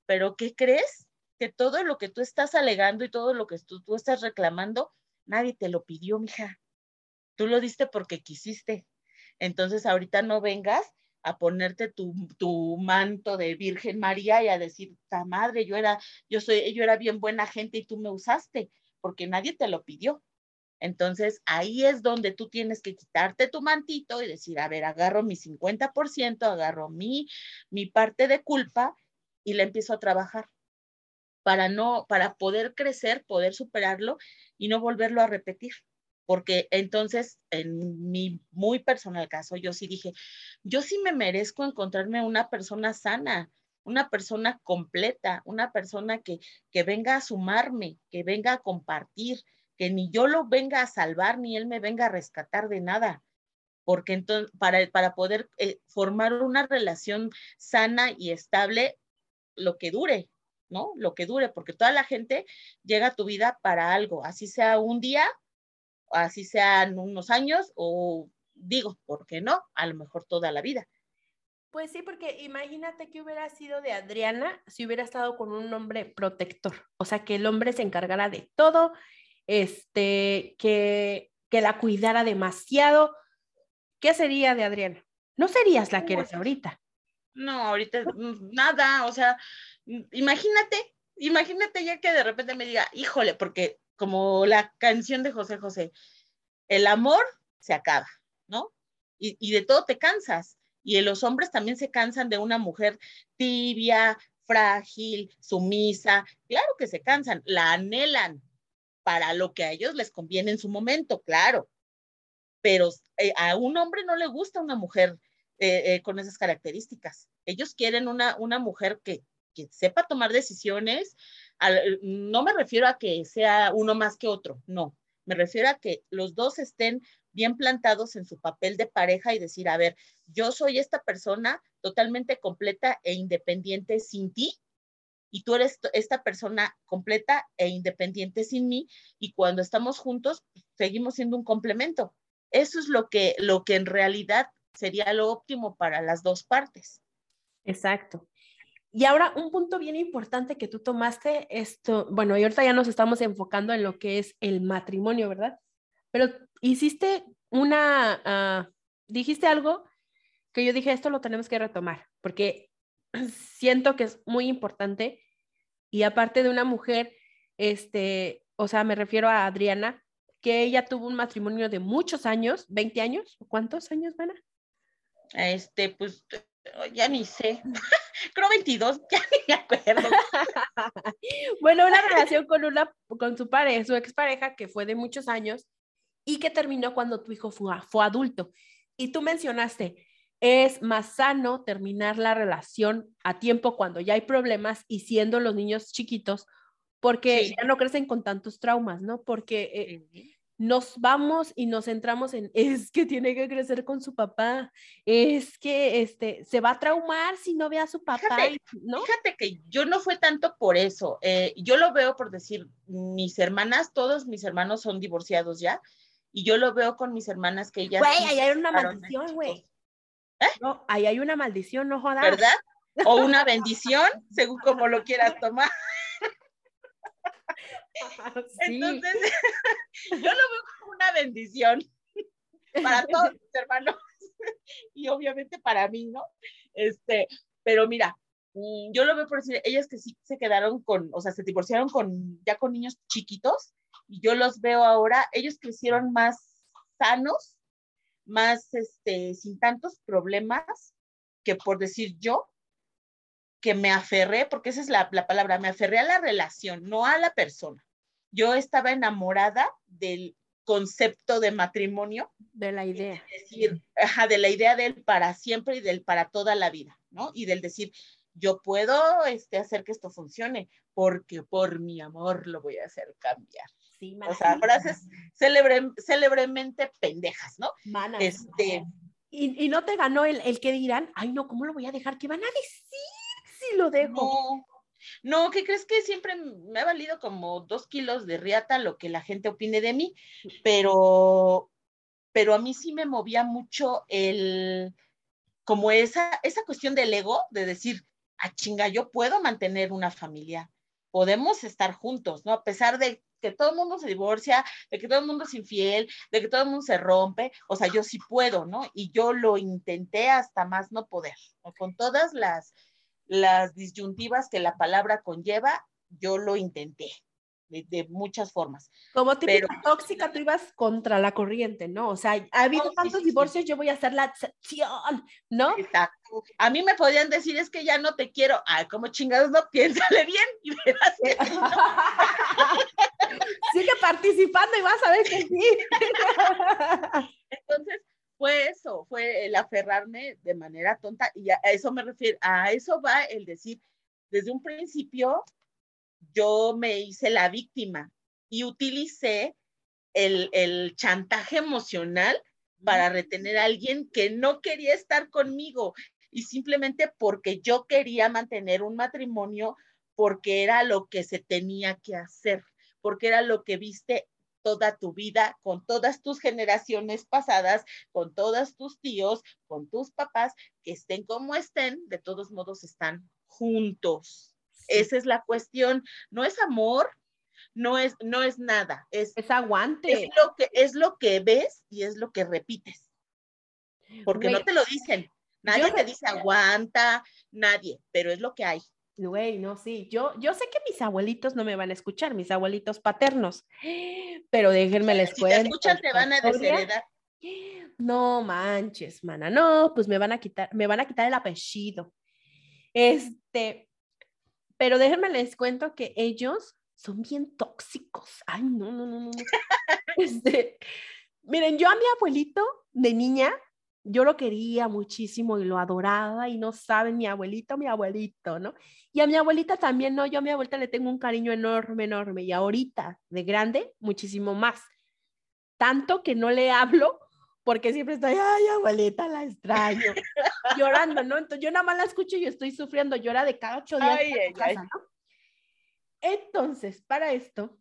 pero ¿qué crees? Que todo lo que tú estás alegando y todo lo que tú, tú estás reclamando, nadie te lo pidió, mija. Tú lo diste porque quisiste. Entonces, ahorita no vengas a ponerte tu, tu manto de Virgen María y a decir, ta madre, yo era, yo soy, yo era bien buena gente y tú me usaste, porque nadie te lo pidió. Entonces, ahí es donde tú tienes que quitarte tu mantito y decir, a ver, agarro mi cincuenta por ciento, agarro mi, mi parte de culpa y la empiezo a trabajar. Para, no, para poder crecer, poder superarlo y no volverlo a repetir. Porque entonces, en mi muy personal caso, yo sí dije, yo sí me merezco encontrarme una persona sana, una persona completa, una persona que, que venga a sumarme, que venga a compartir, que ni yo lo venga a salvar, ni él me venga a rescatar de nada. Porque entonces, para, para poder eh, formar una relación sana y estable, lo que dure. ¿No? Lo que dure, porque toda la gente llega a tu vida para algo, así sea un día, así sean unos años, o digo, ¿por qué no? A lo mejor toda la vida. Pues sí, porque imagínate que hubiera sido de Adriana si hubiera estado con un hombre protector, o sea, que el hombre se encargara de todo, este, que, que la cuidara demasiado. ¿Qué sería de Adriana? No serías la que eres ahorita. No, ahorita nada, o sea, imagínate, imagínate ya que de repente me diga, híjole, porque como la canción de José José, el amor se acaba, ¿no? Y, y de todo te cansas, y los hombres también se cansan de una mujer tibia, frágil, sumisa, claro que se cansan, la anhelan para lo que a ellos les conviene en su momento, claro, pero a un hombre no le gusta una mujer Eh, eh, con esas características. Ellos quieren una, una mujer que, que sepa tomar decisiones. Al, no me refiero a que sea uno más que otro, no. Me refiero a que los dos estén bien plantados en su papel de pareja y decir, a ver, yo soy esta persona totalmente completa e independiente sin ti, y tú eres esta persona completa e independiente sin mí, y cuando estamos juntos seguimos siendo un complemento. Eso es lo que, lo que en realidad sería lo óptimo para las dos partes. Exacto. Y ahora un punto bien importante que tú tomaste, esto, bueno, y ahorita ya nos estamos enfocando en lo que es el matrimonio, ¿verdad? Pero hiciste una, uh, dijiste algo que yo dije, esto lo tenemos que retomar, porque siento que es muy importante, y aparte de una mujer, este, o sea, me refiero a Adriana, que ella tuvo un matrimonio de muchos años, veinte años, ¿cuántos años, Vana? Este, pues, ya ni sé, creo veintidós, ya ni me acuerdo. Bueno, una relación con, una, con su pareja, su expareja, que fue de muchos años, y que terminó cuando tu hijo fue, fue adulto. Y tú mencionaste, es más sano terminar la relación a tiempo cuando ya hay problemas y siendo los niños chiquitos, porque sí, ya no crecen con tantos traumas, ¿no? Porque eh, sí, nos vamos y nos centramos en, es que tiene que crecer con su papá, es que este, se va a traumar si no ve a su papá, fíjate, ¿no? Fíjate que yo no fue tanto por eso. Eh, yo lo veo por decir, mis hermanas, todos mis hermanos son divorciados ya, y yo lo veo con mis hermanas que ellas... Güey, ahí hay una maldición, güey. ¿Eh? No, ahí hay una maldición, no jodas. ¿Verdad? O una bendición, según como lo quieras tomar. Sí. Entonces, yo lo veo como una bendición para todos mis hermanos y obviamente para mí, ¿no? Este, pero mira, yo lo veo por decir, ellas que sí se quedaron con, o sea, se divorciaron con, ya con niños chiquitos, y yo los veo ahora, ellos crecieron más sanos, más este, sin tantos problemas, que por decir yo, que me aferré, porque esa es la, la palabra, me aferré a la relación, no a la persona. Yo estaba enamorada del concepto de matrimonio. De la idea. Es decir, ajá, de la idea del para siempre y del para toda la vida, ¿no? Y del decir, yo puedo este, hacer que esto funcione, porque por mi amor lo voy a hacer cambiar. Sí, o sea, frases célebre, célebremente pendejas, ¿no? Mana, este, y, y no te ganó el, el que dirán, ay no, ¿cómo lo voy a dejar? ¿Qué van a decir si lo dejo? No, no, ¿qué crees? Que siempre me ha valido como dos kilos de riata lo que la gente opine de mí, pero, pero a mí sí me movía mucho el, como esa, esa cuestión del ego, de decir, ah, chinga, yo puedo mantener una familia, podemos estar juntos, ¿no? A pesar de que todo el mundo se divorcia, de que todo el mundo es infiel, de que todo el mundo se rompe, o sea, yo sí puedo, ¿no? Y yo lo intenté hasta más no poder, ¿no? Con todas las, las disyuntivas que la palabra conlleva, yo lo intenté, de, de muchas formas. Como típica Pero, tóxica, tú ibas contra la corriente, ¿no? O sea, ha habido no, tantos sí, divorcios, sí. Yo voy a hacer la excepción, ¿no? Exacto. A mí me podían decir, es que ya no te quiero. Ay, como chingados, no, piénsale bien y verás que no. Sigue participando y vas a ver que sí. Entonces, fue eso, fue el aferrarme de manera tonta, y a eso me refiero, a eso va el decir, desde un principio yo me hice la víctima y utilicé el, el chantaje emocional para retener a alguien que no quería estar conmigo, y simplemente porque yo quería mantener un matrimonio, porque era lo que se tenía que hacer, porque era lo que viste toda tu vida, con todas tus generaciones pasadas, con todos tus tíos, con tus papás, que estén como estén, de todos modos están juntos. Sí. Esa es la cuestión, no es amor, no es, no es nada, es, es aguante. Es lo que, es lo que ves y es lo que repites, porque güey, no te lo dicen, nadie yo... te dice aguanta, nadie, pero es lo que hay. Güey, no, sí, yo, yo sé que mis abuelitos no me van a escuchar, mis abuelitos paternos, pero déjenme les cuento. Si te escuchan te van a desheredar. No manches, mana, no, pues me van a quitar, me van a quitar el apellido. Este, pero déjenme les cuento que ellos son bien tóxicos. Ay, no, no, no, no. Este, miren, yo a mi abuelito de niña, yo lo quería muchísimo y lo adoraba, y no saben, mi abuelito, mi abuelito, ¿no? Y a mi abuelita también, ¿no? Yo a mi abuelita le tengo un cariño enorme, enorme, y ahorita, de grande, muchísimo más. Tanto que no le hablo, porque siempre estoy, ay, abuelita, la extraño, llorando, ¿no? Entonces yo nada más la escucho y yo estoy sufriendo, llora de cada ocho días, ay, en ay, casa, ay. ¿no? Entonces, para esto,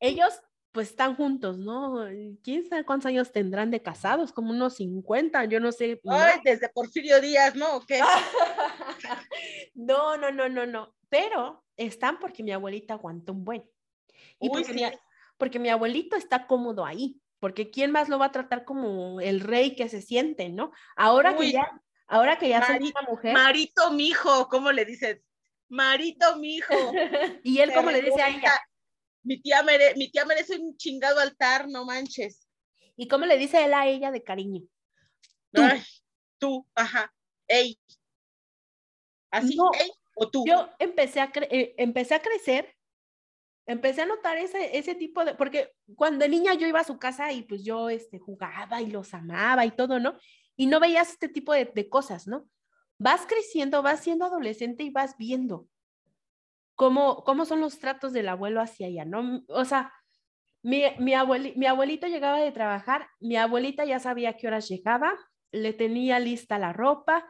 ellos pues están juntos, ¿no? ¿Quién sabe cuántos años tendrán de casados? Como unos cincuenta, yo no sé. Ay, no. Desde Porfirio Díaz, ¿no? ¿O qué? no, no, no, no, no. Pero están porque mi abuelita aguantó un buen. Y Uy, porque, sí. mi, porque mi abuelito está cómodo ahí. Porque ¿quién más lo va a tratar como el rey que se siente, no? Ahora Uy, que ya, ahora que ya mari, soy una mujer. Marito, mijo, ¿cómo le dices? Marito, mijo. Y él, ¿cómo le dice a ella? Mi tía, mere, mi tía merece un chingado altar, no manches. ¿Y cómo le dice él a ella de cariño? Tú, Ay, tú ajá, ey. Así, no, ey, o tú. Yo empecé a, cre- empecé a crecer, empecé a notar ese, ese tipo de... Porque cuando niña yo iba a su casa y pues yo este, jugaba y los amaba y todo, ¿no? Y no veías este tipo de, de cosas, ¿no? Vas creciendo, vas siendo adolescente y vas viendo. Cómo, cómo son los tratos del abuelo hacia ella, ¿no? O sea, mi, mi, abueli, mi abuelito llegaba de trabajar, mi abuelita ya sabía a qué horas llegaba, le tenía lista la ropa,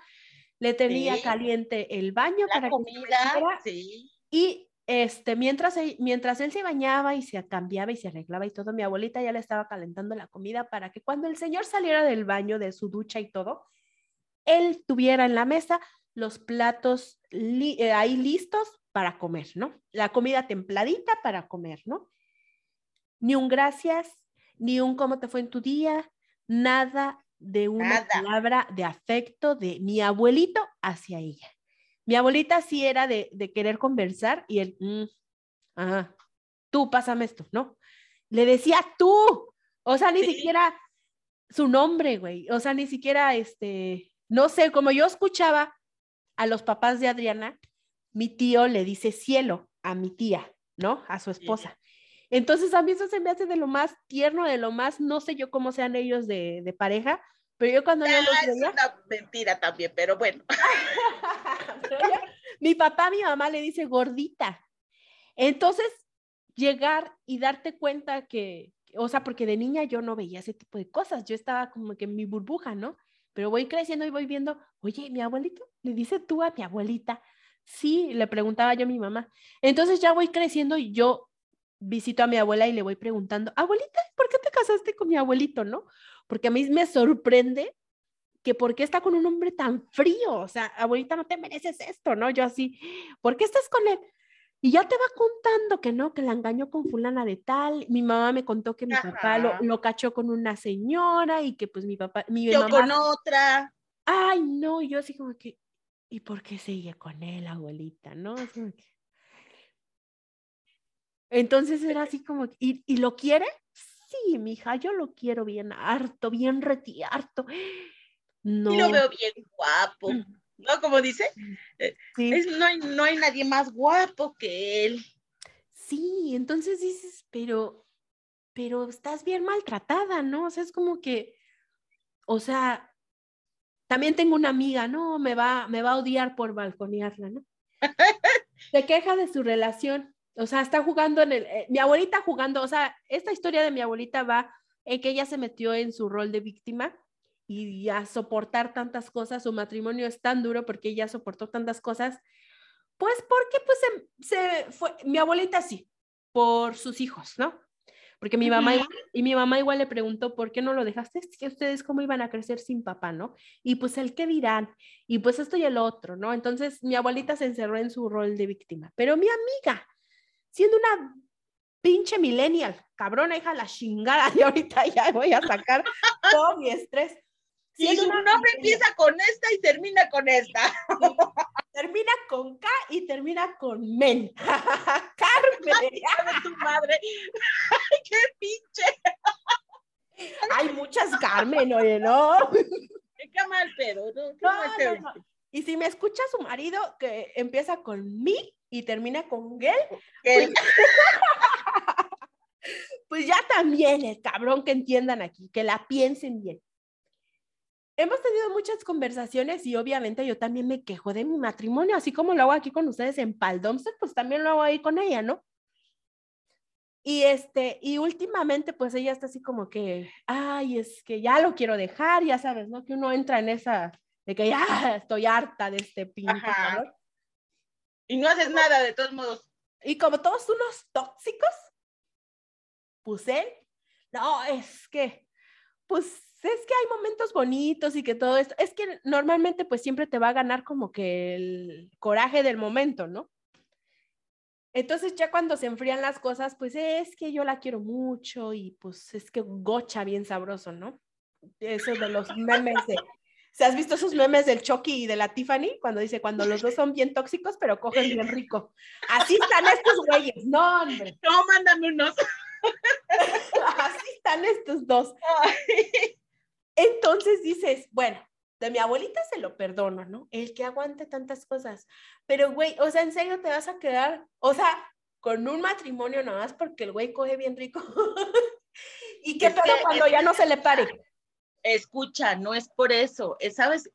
le tenía sí. caliente el baño la para comida, que comiera, sí. Y este, mientras, mientras él se bañaba y se cambiaba y se arreglaba y todo, mi abuelita ya le estaba calentando la comida para que cuando el señor saliera del baño, de su ducha y todo, él tuviera en la mesa los platos li, eh, ahí listos para comer, ¿no? La comida templadita para comer, ¿no? Ni un gracias, ni un cómo te fue en tu día, nada de una nada. palabra de afecto de mi abuelito hacia ella. Mi abuelita sí era de, de querer conversar y él, mm, ajá, tú, pásame esto, ¿no? Le decía tú, o sea, ni sí. siquiera su nombre, güey, o sea, ni siquiera, este, no sé, como yo escuchaba a los papás de Adriana, mi tío le dice cielo a mi tía, ¿no? A su esposa. Entonces a mí eso se me hace de lo más tierno, de lo más, no sé yo cómo sean ellos de, de pareja, pero yo cuando... Ah, yo los veía, es una mentira también, pero bueno. pero yo, mi papá, mi mamá le dice gordita. Entonces llegar y darte cuenta que, o sea, porque de niña yo no veía ese tipo de cosas, yo estaba como que en mi burbuja, ¿no? Pero voy creciendo y voy viendo, oye, mi abuelito le dice tú a mi abuelita. Sí, le preguntaba yo a mi mamá. Entonces ya voy creciendo y yo visito a mi abuela y le voy preguntando, abuelita, ¿por qué te casaste con mi abuelito, no? Porque a mí me sorprende que por qué está con un hombre tan frío. O sea, abuelita, no te mereces esto, ¿no? Yo así, ¿por qué estás con él? Y ya te va contando que no, que la engañó con fulana de tal. Mi mamá me contó que mi Ajá. papá lo, lo cachó con una señora y que pues mi papá... Mi yo mamá, con otra. Ay, no, yo así como que... ¿Y por qué seguía con él, abuelita? ¿No? Entonces era así como, ¿y, ¿y lo quiere? Sí, mija, yo lo quiero bien harto, bien retiarto. No. Y lo veo bien guapo, ¿no? Como dice, sí. es, no, hay, no hay nadie más guapo que él. Sí, entonces dices, pero, pero estás bien maltratada, ¿no? O sea, es como que, o sea... También tengo una amiga, no, me va, me va a odiar por balconearla, ¿no? Se queja de su relación, o sea, está jugando en el, eh, mi abuelita jugando, o sea, esta historia de mi abuelita va en que ella se metió en su rol de víctima y, y a soportar tantas cosas, su matrimonio es tan duro porque ella soportó tantas cosas, pues porque pues se, se fue, mi abuelita sí, por sus hijos, ¿no? Porque mi mamá, igual, y mi mamá igual le preguntó, ¿por qué no lo dejaste? ¿Ustedes cómo iban a crecer sin papá, no? Y pues el qué dirán, y pues esto y el otro, ¿no? Entonces mi abuelita se encerró en su rol de víctima. Pero mi amiga, siendo una pinche millennial, cabrona, hija, la chingada, y ahorita ya voy a sacar todo mi estrés. Si sí, su nombre empieza con esta y termina con esta. Termina con K y termina con men. Carmen. Ay, tu madre. Ay, qué pinche. Hay muchas Carmen, oye, ¿no? Qué mal pedo, ¿no? Qué no, mal pedo. No, no. Y si me escucha su marido que empieza con mi y termina con gel. Pues, pues ya también el cabrón que entiendan aquí, que la piensen bien. Hemos tenido muchas conversaciones y obviamente yo también me quejo de mi matrimonio, así como lo hago aquí con ustedes en Pa'l Dumpster, pues también lo hago ahí con ella, ¿no? Y este, y últimamente pues ella está así como que, ay, es que ya lo quiero dejar, ya sabes, ¿no? Que uno entra en esa, de que ya estoy harta de este pinche calor. Y no haces nada de todos modos. Y como todos unos tóxicos, pues él, no, es que, pues es que hay momentos bonitos y que todo esto, es que normalmente pues siempre te va a ganar como que el coraje del momento, ¿no? Entonces ya cuando se enfrían las cosas, pues es que yo la quiero mucho y pues es que gocha bien sabroso, ¿no? Eso de los memes de... ¿Se has visto esos memes del Chucky y de la Tiffany? Cuando dice, cuando los dos son bien tóxicos, pero cogen bien rico. Así están estos güeyes. No, hombre. No, mándame unos. Así están estos dos. Entonces dices, bueno, de mi abuelita se lo perdono, ¿no? El que aguante tantas cosas. Pero, güey, o sea, ¿en serio te vas a quedar? O sea, con un matrimonio nada más porque el güey coge bien rico. ¿Y qué pedo cuando ya no se le pare? Escucha, no es por eso, sabes,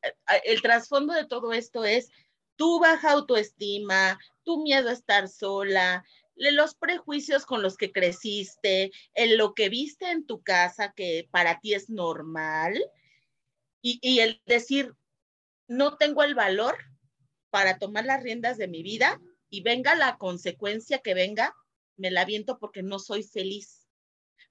el trasfondo de todo esto es tu baja autoestima, tu miedo a estar sola, los prejuicios con los que creciste, en lo que viste en tu casa que para ti es normal y, y el decir, no tengo el valor para tomar las riendas de mi vida y venga la consecuencia que venga, me la aviento porque no soy feliz.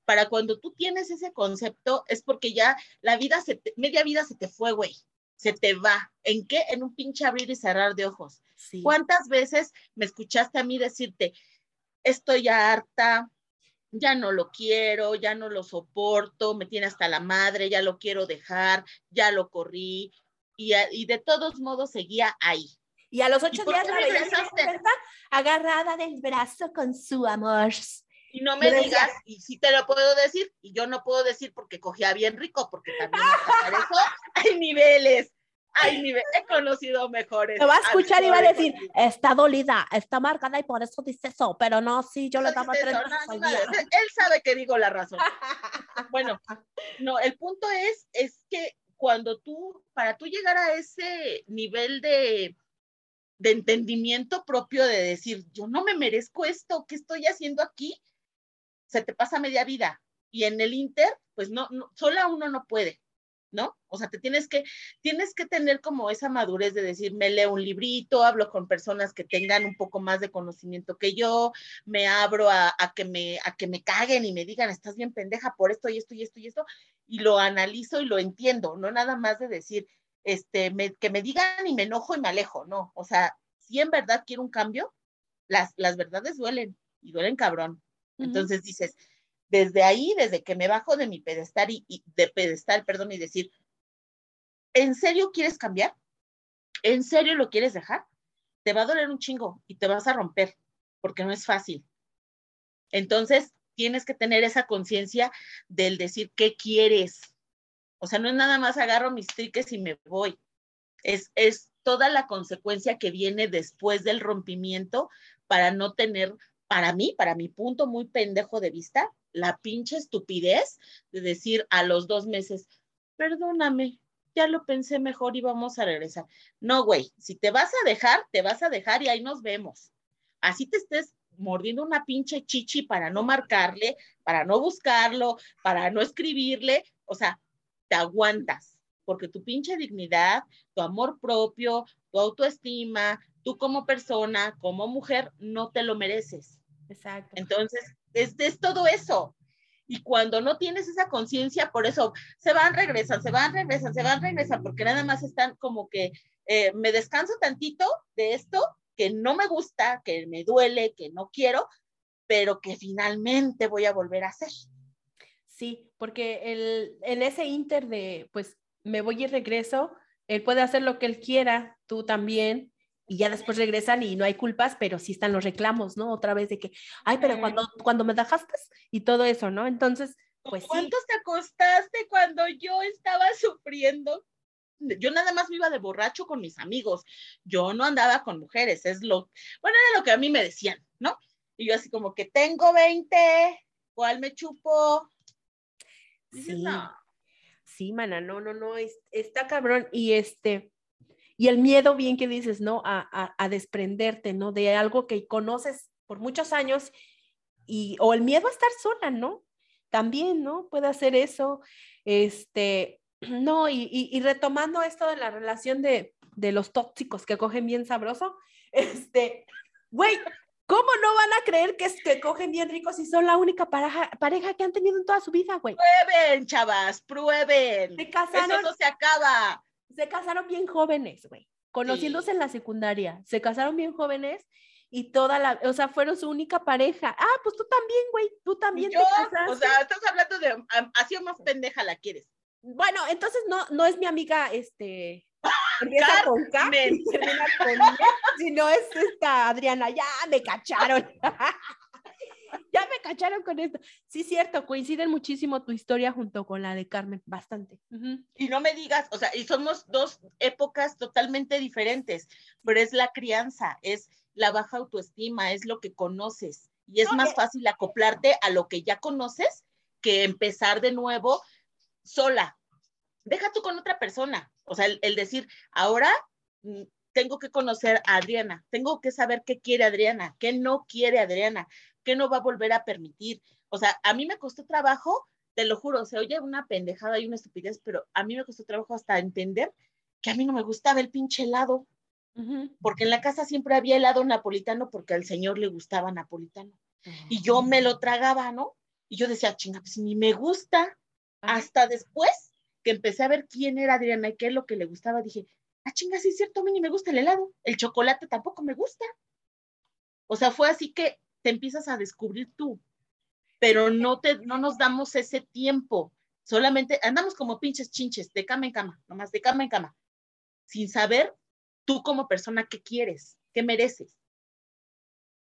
Para cuando tú tienes ese concepto, es porque ya la vida, se te, media vida se te fue, güey. Se te va. ¿En qué? En un pinche abrir y cerrar de ojos. Sí. ¿Cuántas veces me escuchaste a mí decirte, estoy ya harta, ya no lo quiero, ya no lo soporto, me tiene hasta la madre, ya lo quiero dejar, ya lo corrí? Y, y de todos modos seguía ahí. Y a los ocho días la veías agarrada del brazo con su amor. Y no me digas, y sí te lo puedo decir, y yo no puedo decir porque cogía bien rico, porque también para eso hay niveles, hay niveles, he conocido mejores. Te va a escuchar y va a decir, está dolida, está marcada y por eso dice eso, pero no, sí, yo le daba tres veces al día. Él sabe que digo la razón. Bueno, no, el punto es, es que cuando tú, para tú llegar a ese nivel de... de entendimiento propio de decir, yo no me merezco esto, ¿qué estoy haciendo aquí? Se te pasa media vida. Y en el Inter, pues no, no, sola uno no puede, ¿no? O sea, te tienes que, tienes que tener como esa madurez de decir, me leo un librito, hablo con personas que tengan un poco más de conocimiento que yo, me abro a, a, que, me, a que me caguen y me digan, estás bien pendeja por esto y esto y esto y esto, y lo analizo y lo entiendo, no nada más de decir, este, me, que me digan y me enojo y me alejo, no. O sea, si en verdad quiero un cambio, las, las verdades duelen, y duelen cabrón. Entonces dices, desde ahí, desde que me bajo de mi pedestal y, y de pedestal, perdón, y decir, ¿en serio quieres cambiar? ¿En serio lo quieres dejar? Te va a doler un chingo y te vas a romper, porque no es fácil. Entonces tienes que tener esa conciencia del decir qué quieres. O sea, no es nada más agarro mis triques y me voy. Es, es toda la consecuencia que viene después del rompimiento para no tener... Para mí, para mi punto muy pendejo de vista, la pinche estupidez de decir a los dos meses, perdóname, ya lo pensé mejor y vamos a regresar. No, güey, si te vas a dejar, te vas a dejar y ahí nos vemos. Así te estés mordiendo una pinche chichi para no marcarle, para no buscarlo, para no escribirle. O sea, te aguantas, porque tu pinche dignidad, tu amor propio, tu autoestima, tú como persona, como mujer, no te lo mereces. Exacto. Entonces, es, es todo eso. Y cuando no tienes esa conciencia, por eso se van, regresan, se van, regresan, se van, regresan, porque nada más están como que eh, me descanso tantito de esto, que no me gusta, que me duele, que no quiero, pero que finalmente voy a volver a hacer. Sí, porque el, en ese inter de, pues, me voy y regreso, él puede hacer lo que él quiera, tú también. Y ya después regresan y no hay culpas, pero sí están los reclamos, ¿no? Otra vez de que, ay, pero cuando, cuando me dejaste y todo eso, ¿no? Entonces, pues sí. ¿Cuántos te acostaste cuando yo estaba sufriendo? Yo nada más me iba de borracho con mis amigos. Yo no andaba con mujeres, es lo... Bueno, era lo que a mí me decían, ¿no? Y yo así como que tengo veinte, ¿cuál me chupo? Sí, no. Sí, mana, no, no, no, es, está cabrón. Y este... Y el miedo, bien que dices, ¿no? A, a, a desprenderte, ¿no? De algo que conoces por muchos años. Y, o el miedo a estar sola, ¿no? También, ¿no? Puede hacer eso. Este, no, y, y, y retomando esto de la relación de, de los tóxicos que cogen bien sabroso, este, güey, ¿Cómo no van a creer que, es, que cogen bien ricos si son la única pareja, pareja que han tenido en toda su vida, güey? Prueben, chavas, prueben. Se casaron, eso no se acaba. Se casaron bien jóvenes, güey. Conociéndose sí. en la secundaria. Se casaron bien jóvenes y toda la... O sea, fueron su única pareja. Ah, pues tú también, güey. Tú también yo, te casaste. O sea, estás hablando de... Así o más pendeja la quieres. Bueno, entonces no, no es mi amiga, este... Empieza con K, termina con M, si no es esta Adriana, ya me cacharon, ya me cacharon con esto. Sí, cierto, coinciden muchísimo tu historia junto con la de Carmen, bastante. Uh-huh. Y no me digas, o sea, y somos dos épocas totalmente diferentes, pero es la crianza, es la baja autoestima, es lo que conoces, y es no, más que... fácil acoplarte a lo que ya conoces que empezar de nuevo sola. Deja tú con otra persona. O sea, el, el decir, ahora tengo que conocer a Adriana, tengo que saber qué quiere Adriana, qué no quiere Adriana, qué no va a volver a permitir. O sea, a mí me costó trabajo, te lo juro, se oye una pendejada y una estupidez, pero a mí me costó trabajo hasta entender que a mí no me gustaba el pinche helado. Uh-huh. Porque en la casa siempre había helado napolitano porque al señor le gustaba napolitano. Uh-huh. Y yo me lo tragaba, ¿no? Y yo decía, chinga, pues ni me gusta. Uh-huh. Hasta después que empecé a ver quién era Adriana y qué es lo que le gustaba, dije, ah, chinga, sí es cierto, a mí ni me gusta el helado, el chocolate tampoco me gusta. O sea, fue así que te empiezas a descubrir tú, pero no, te, no nos damos ese tiempo, solamente andamos como pinches chinches, de cama en cama, nomás de cama en cama, sin saber tú como persona qué quieres, qué mereces.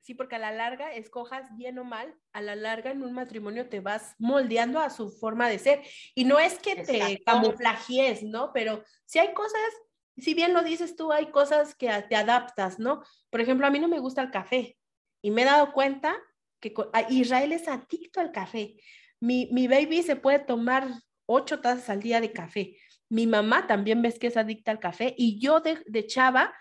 Sí, porque a la larga, escojas bien o mal, a la larga en un matrimonio te vas moldeando a su forma de ser. Y no es que te camuflajees, ¿no? Pero si hay cosas, si bien lo dices tú, hay cosas que te adaptas, ¿no? Por ejemplo, a mí no me gusta el café. Y me he dado cuenta que Israel es adicto al café. Mi, mi baby se puede tomar ocho tazas al día de café. Mi mamá también ves que es adicta al café. Y yo de, de chava,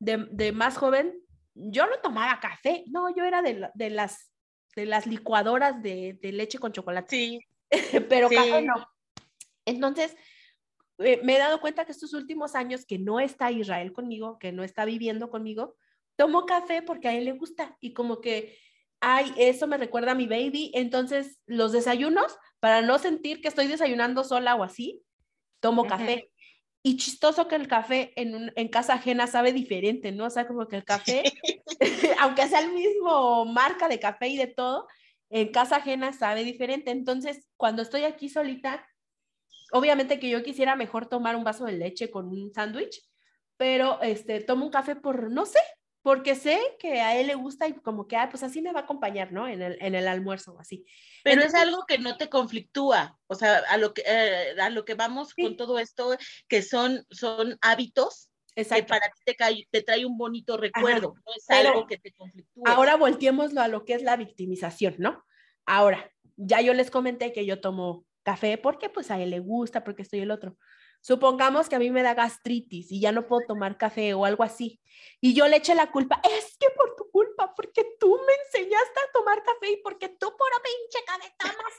de, de más joven, yo no tomaba café, no, yo era de, la, de, las, de las licuadoras de, de leche con chocolate. Sí. Pero sí. Café no. Entonces, eh, me he dado cuenta que estos últimos años que no está Israel conmigo, que no está viviendo conmigo, tomo café porque a él le gusta. Y como que, ay, eso me recuerda a mi baby. Entonces, los desayunos, para no sentir que estoy desayunando sola o así, tomo uh-huh. café. Y chistoso que el café en, un, en casa ajena sabe diferente, ¿no? O sea, como que el café, aunque sea el mismo marca de café y de todo, en casa ajena sabe diferente. Entonces, cuando estoy aquí solita, obviamente que yo quisiera mejor tomar un vaso de leche con un sándwich, pero este, tomo un café por, no sé, porque sé que a él le gusta y como que, ah, pues así me va a acompañar, ¿no? En el, en el almuerzo o así. Pero entonces, es algo que no te conflictúa, o sea, a lo que, eh, a lo que vamos sí. con todo esto, que son, son hábitos exacto. que para ti te, cae, te trae un bonito recuerdo, ajá. no es pero algo que te conflictúa. Ahora volteémoslo a lo que es la victimización, ¿no? Ahora, ya yo les comenté que yo tomo café porque pues a él le gusta, porque estoy el otro. Supongamos que a mí me da gastritis y ya no puedo tomar café o algo así. Y yo le eché la culpa. Es que por tu culpa, porque tú me enseñaste a tomar café y porque tú por la pinche cabeza más.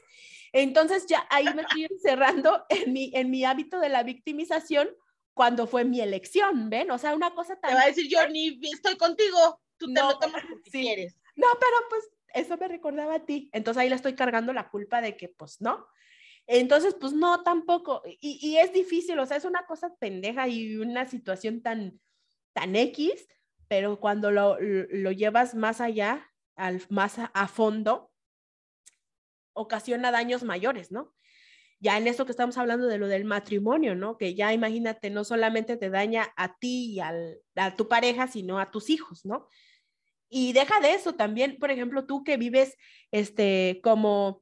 Entonces ya ahí me estoy encerrando en mi, en mi hábito de la victimización cuando fue mi elección, ¿ven? O sea, una cosa tan... Te va a decir, yo ni estoy contigo, tú te no, lo tomas porque sí. quieres. No, pero pues eso me recordaba a ti. Entonces ahí le estoy cargando la culpa de que pues no. Entonces, pues no, tampoco, y, y es difícil, o sea, es una cosa pendeja y una situación tan, tan X, pero cuando lo, lo llevas más allá, al, más a, a fondo, ocasiona daños mayores, ¿no? Ya en esto que estamos hablando de lo del matrimonio, ¿no? Que ya imagínate, no solamente te daña a ti y al, a tu pareja, sino a tus hijos, ¿no? Y deja de eso también, por ejemplo, tú que vives, este, como...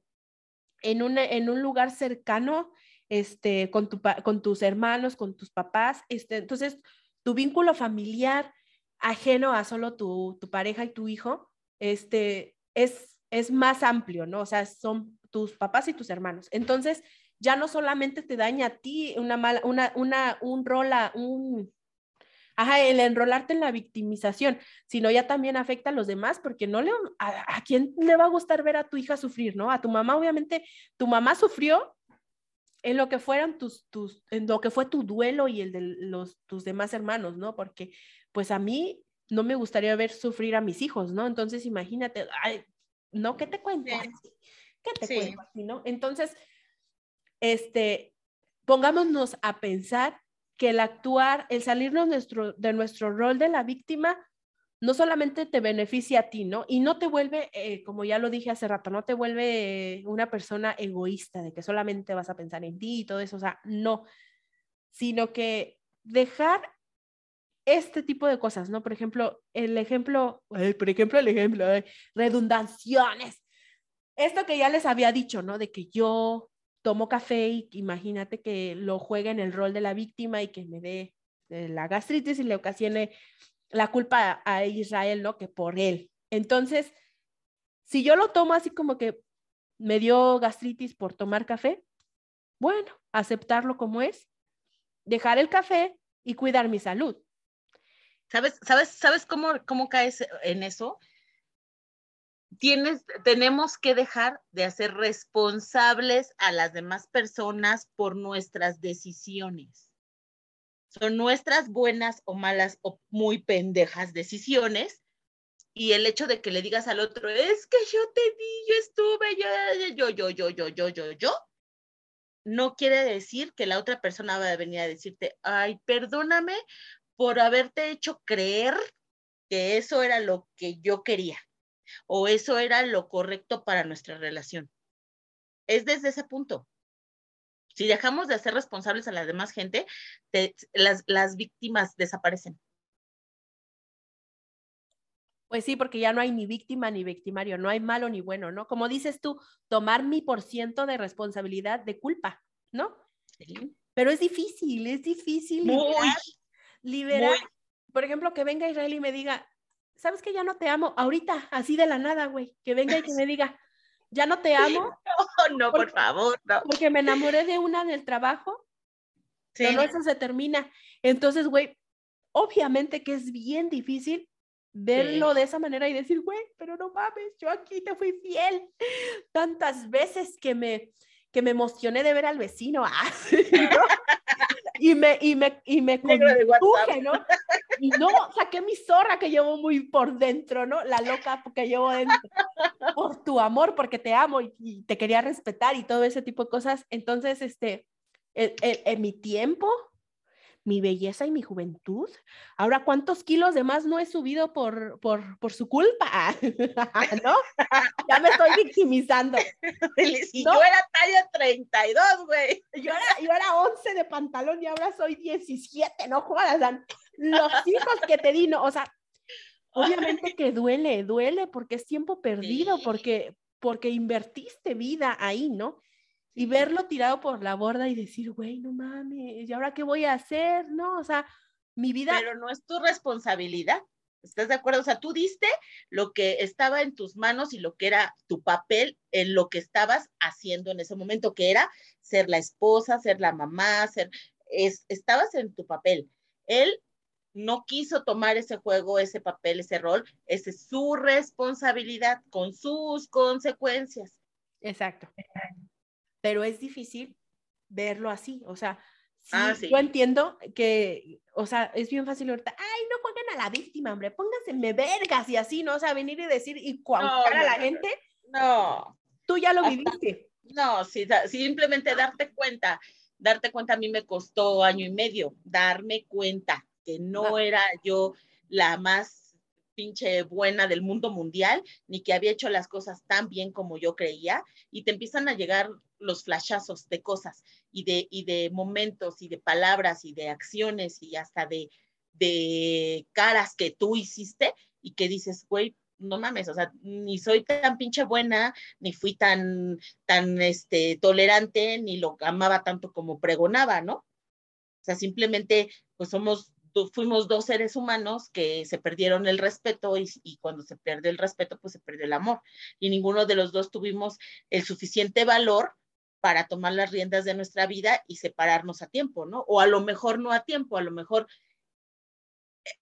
En un, en un lugar cercano, este, con, tu, con tus hermanos, con tus papás, este, entonces tu vínculo familiar ajeno a solo tu, tu pareja y tu hijo, este, es, es más amplio, ¿no? O sea, son tus papás y tus hermanos. Entonces, ya no solamente te daña a ti una mala, una, una, un rol, a, un... Ajá, el enrolarte en la victimización, sino ya también afecta a los demás, porque no le, a, ¿a quién le va a gustar ver a tu hija sufrir, no? A tu mamá, obviamente, tu mamá sufrió en lo que fueron tus, tus en lo que fue tu duelo y el de los, tus demás hermanos, ¿no? Porque, pues a mí, no me gustaría ver sufrir a mis hijos, ¿no? Entonces, imagínate, ay, no, ¿qué te cuento? Sí. ¿Qué te sí. cuento así, no? Entonces, este, pongámonos a pensar que el actuar, el salirnos nuestro, de nuestro rol de la víctima, no solamente te beneficia a ti, ¿no? Y no te vuelve, eh, como ya lo dije hace rato, no te vuelve eh, una persona egoísta de que solamente vas a pensar en ti y todo eso, o sea, no, sino que dejar este tipo de cosas, ¿no? Por ejemplo, el ejemplo, eh, por ejemplo, el ejemplo, eh, redundaciones, esto que ya les había dicho, ¿no? De que yo tomo café y imagínate que lo juegue en el rol de la víctima y que me dé eh, la gastritis y le ocasione la culpa a Israel, ¿no? Que por él. Entonces, si yo lo tomo así como que me dio gastritis por tomar café, bueno, aceptarlo como es, dejar el café y cuidar mi salud. ¿Sabes, sabes, sabes cómo, cómo caes en eso? Tienes, tenemos que dejar de hacer responsables a las demás personas por nuestras decisiones. Son nuestras buenas o malas o muy pendejas decisiones, y el hecho de que le digas al otro, es que yo te di, yo estuve, yo, yo, yo, yo, yo, yo, yo, no quiere decir que la otra persona va a venir a decirte, ay, perdóname por haberte hecho creer que eso era lo que yo quería o eso era lo correcto para nuestra relación. Es desde ese punto. Si dejamos de hacer responsables a la demás gente, te, las, las víctimas desaparecen. Pues sí, porque ya no hay ni víctima ni victimario, no hay malo ni bueno, ¿no? Como dices tú, tomar mi por ciento de responsabilidad de culpa, ¿no? Sí. Pero es difícil, es difícil liberar. liberar. Por ejemplo, que venga Israel y me diga, ¿sabes qué? Ya no te amo ahorita, así de la nada, güey. Que venga y que me diga, ya no te amo. No, no, porque, por favor, no. Porque me enamoré de una del trabajo. Sí. Pero eso se termina. Entonces, güey, obviamente que es bien difícil verlo sí. de esa manera y decir, güey, pero no mames, yo aquí te fui fiel. Tantas veces que me, que me emocioné de ver al vecino. Ah, ¿no? Y me, y me, y me conduje, ¿no? Y no, saqué mi zorra que llevo muy por dentro, ¿no? La loca que llevo dentro. Por tu amor, porque te amo y, y te quería respetar y todo ese tipo de cosas. Entonces, este, el, el, el, mi tiempo, mi belleza y mi juventud. Ahora, ¿cuántos kilos de más no he subido por, por, por su culpa? ¿No? Ya me estoy victimizando. Si ¿no? Yo era talla treinta y dos, güey. Yo era, yo era once de pantalón y ahora soy diecisiete, ¿no? Jodas, los hijos que te di, no, o sea, obviamente que duele, duele porque es tiempo perdido, porque, porque invertiste vida ahí, ¿no? Y verlo tirado por la borda y decir, güey, no mames, ¿y ahora qué voy a hacer? No, o sea, mi vida... Pero no es tu responsabilidad, ¿estás de acuerdo? O sea, tú diste lo que estaba en tus manos y lo que era tu papel en lo que estabas haciendo en ese momento, que era ser la esposa, ser la mamá, ser... Es, estabas en tu papel. Él no quiso tomar ese juego, ese papel, ese rol. Esa es su responsabilidad con sus consecuencias. Exacto. Pero es difícil verlo así, o sea, sí, ah, sí. Yo entiendo que, o sea, es bien fácil ahorita, ay, no pongan a la víctima, hombre, pónganse me vergas y así, ¿no? O sea, venir y decir y cuantar no, no, a la no, gente. No. Tú ya lo hasta, viviste. No, si, si simplemente darte cuenta, darte cuenta a mí me costó año y medio, darme cuenta que no, no. era yo la más pinche buena del mundo mundial, ni que había hecho las cosas tan bien como yo creía, y te empiezan a llegar los flashazos de cosas y de, y de momentos y de palabras y de acciones y hasta de, de caras que tú hiciste y que dices, güey, no mames, o sea, ni soy tan pinche buena, ni fui tan, tan este, tolerante, ni lo amaba tanto como pregonaba, ¿no? O sea, simplemente, pues somos, fuimos dos seres humanos que se perdieron el respeto y, y cuando se pierde el respeto, pues se perdió el amor. Y ninguno de los dos tuvimos el suficiente valor para tomar las riendas de nuestra vida y separarnos a tiempo, ¿no? O a lo mejor no a tiempo, a lo mejor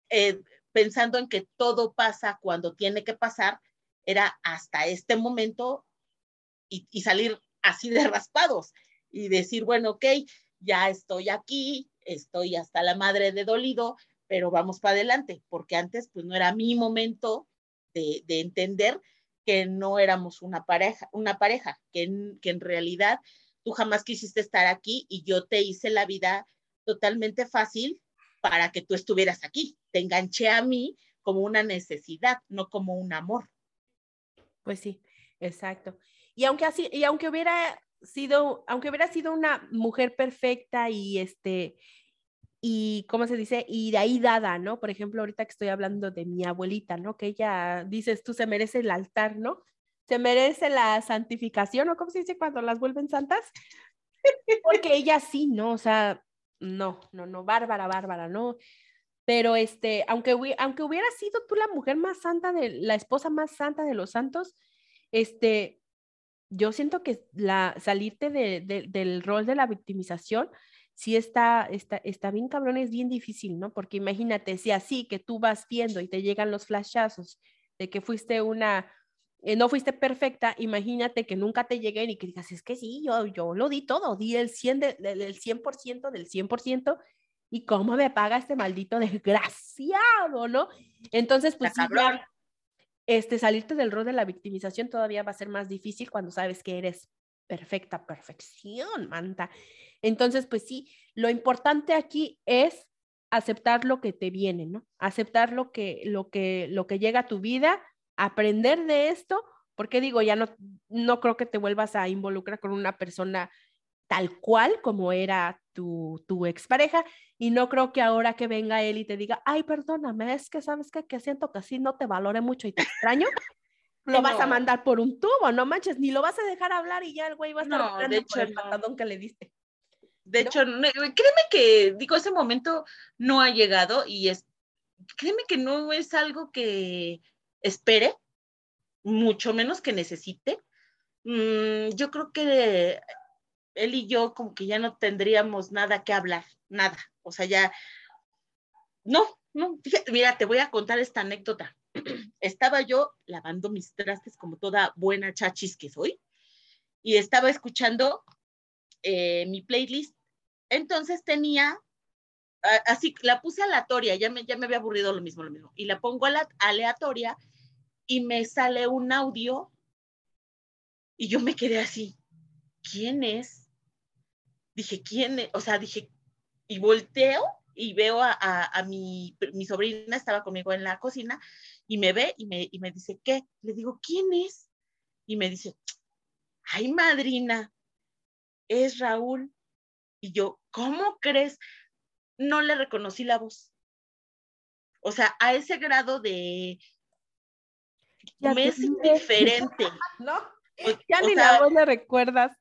eh, pensando en que todo pasa cuando tiene que pasar, era hasta este momento y, y salir así de raspados y decir, bueno, ok, ya estoy aquí, estoy hasta la madre de dolido, pero vamos para adelante, porque antes pues no era mi momento de, de entender que no éramos una pareja, una pareja que, en, que en realidad tú jamás quisiste estar aquí y yo te hice la vida totalmente fácil para que tú estuvieras aquí. Te enganché a mí como una necesidad, no como un amor. Pues sí, exacto. Y aunque así, y aunque hubiera sido, aunque hubiera sido una mujer perfecta y este, y cómo se dice, y de ahí dada, ¿no? Por ejemplo, ahorita que estoy hablando de mi abuelita, ¿no? Que ella, dices tú, se merece el altar, ¿no? Se merece la santificación, ¿o cómo se dice cuando las vuelven santas? Porque ella sí, ¿no? O sea, no, no, no, Bárbara, Bárbara, ¿no? Pero este, aunque, aunque hubiera sido tú la mujer más santa, de, la esposa más santa de los santos, este, yo siento que la, salirte de, de, del rol de la victimización sí está, está, está bien cabrón, es bien difícil, ¿no? Porque imagínate, si así que tú vas viendo y te llegan los flashazos de que fuiste una, eh, no fuiste perfecta, imagínate que nunca te lleguen y que digas, es que sí, yo, yo lo di todo, di el cien por ciento del cien por ciento, ¿y cómo me paga este maldito desgraciado, no? Entonces, pues, sí, ya, este, salirte del rol de la victimización todavía va a ser más difícil cuando sabes que eres perfecta, perfección, manta. Entonces, pues sí, lo importante aquí es aceptar lo que te viene, ¿no? Aceptar lo que, lo que, lo que llega a tu vida, aprender de esto, porque digo, ya no, no creo que te vuelvas a involucrar con una persona tal cual como era tu, tu expareja, y no creo que ahora que venga él y te diga, ay, perdóname, es que sabes que, que siento que así no te valore mucho y te extraño, lo no. vas a mandar por un tubo, no manches, ni lo vas a dejar hablar y ya el güey va a estar no, hablando de hecho, por el patadón no. que le diste. De ¿no? hecho, no, créeme que, digo, ese momento no ha llegado y es, créeme que no es algo que espere, mucho menos que necesite. Mm, yo creo que él y yo como que ya no tendríamos nada que hablar, nada, o sea, ya, no, no, fíjate, mira, te voy a contar esta anécdota. Estaba yo lavando mis trastes como toda buena chachis que soy, y estaba escuchando eh, mi playlist, entonces tenía, así, la puse aleatoria, ya me, ya me había aburrido lo mismo, lo mismo, y la pongo a la aleatoria, y me sale un audio, y yo me quedé así, ¿quién es? Dije, ¿quién es? O sea, dije, y volteo y veo a, a, a mi, mi sobrina, estaba conmigo en la cocina, y me ve y me, y me dice, ¿qué? Le digo, ¿quién es? Y me dice, ay, madrina, es Raúl. Y yo, ¿cómo crees? No le reconocí la voz. O sea, a ese grado de... Ya me es indiferente. ¿No? O, ya o ni sea, la voz la recuerdas.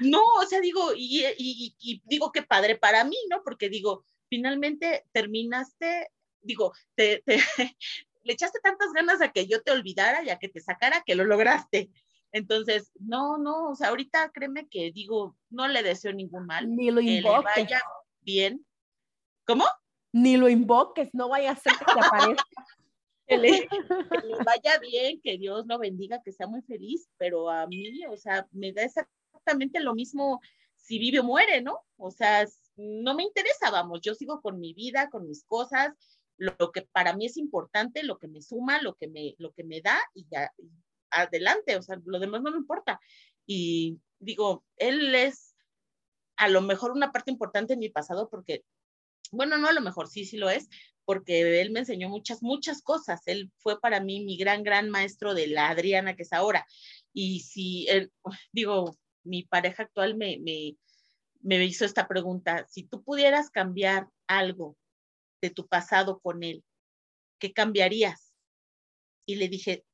No, o sea, digo, y, y, y digo que padre para mí, ¿no? Porque digo, finalmente terminaste, digo, te, te, le echaste tantas ganas a que yo te olvidara y a que te sacara que lo lograste. Entonces, no, no, o sea, ahorita créeme que digo, no le deseo ningún mal. Ni lo invoques. Que le vaya bien. ¿Cómo? Ni lo invoques, no vaya a ser que te aparezca. Que le, que le vaya bien, que Dios lo bendiga, que sea muy feliz, pero a mí, o sea, me da exactamente lo mismo si vive o muere, ¿no? O sea, no me interesa, vamos, yo sigo con mi vida, con mis cosas, lo, lo que para mí es importante, lo que me suma, lo que me, lo que me da, y ya, adelante, o sea, lo demás no me importa. Y digo, él es a lo mejor una parte importante en mi pasado porque, bueno, no a lo mejor, sí, sí lo es, porque él me enseñó muchas, muchas cosas. Él fue para mí mi gran, gran maestro de la Adriana que es ahora. Y si, él, digo, mi pareja actual me, me, me hizo esta pregunta. Si tú pudieras cambiar algo de tu pasado con él, ¿qué cambiarías? Y le dije,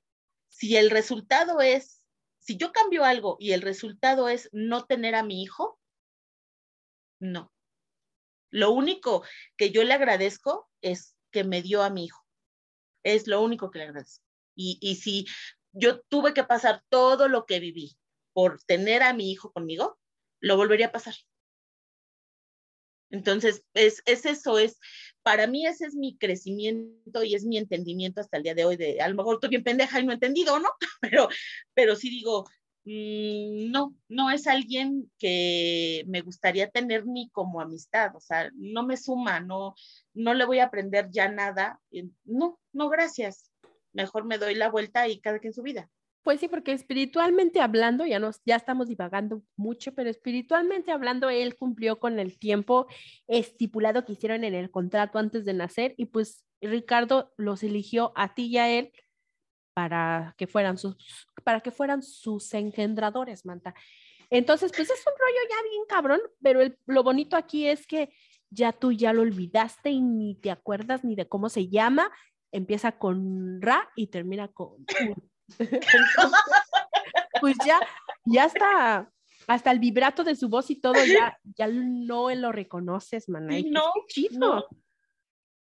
si el resultado es, si yo cambio algo y el resultado es no tener a mi hijo, no. Lo único que yo le agradezco es que me dio a mi hijo. Es lo único que le agradezco. Y, y si yo tuve que pasar todo lo que viví por tener a mi hijo conmigo, lo volvería a pasar. Entonces, es, es eso, es, para mí ese es mi crecimiento y es mi entendimiento hasta el día de hoy. De, a lo mejor estoy bien pendeja y no he entendido, ¿no? Pero, pero sí digo, No, no es alguien que me gustaría tener ni como amistad, o sea, no me suma, no, no le voy a aprender ya nada, no, no gracias, mejor me doy la vuelta y cada quien su vida. Pues sí, porque espiritualmente hablando, ya, nos, ya estamos divagando mucho, pero espiritualmente hablando, él cumplió con el tiempo estipulado que hicieron en el contrato antes de nacer, y pues Ricardo los eligió a ti y a él, para que fueran sus, para que fueran sus engendradores, Manta. Entonces, pues es un rollo ya bien cabrón, pero el, lo bonito aquí es que ya tú ya lo olvidaste y ni te acuerdas ni de cómo se llama, empieza con Ra y termina con... Entonces, pues ya, ya está... Hasta el vibrato de su voz y todo, ya, ya no lo reconoces, maná. Y no, qué chido. No.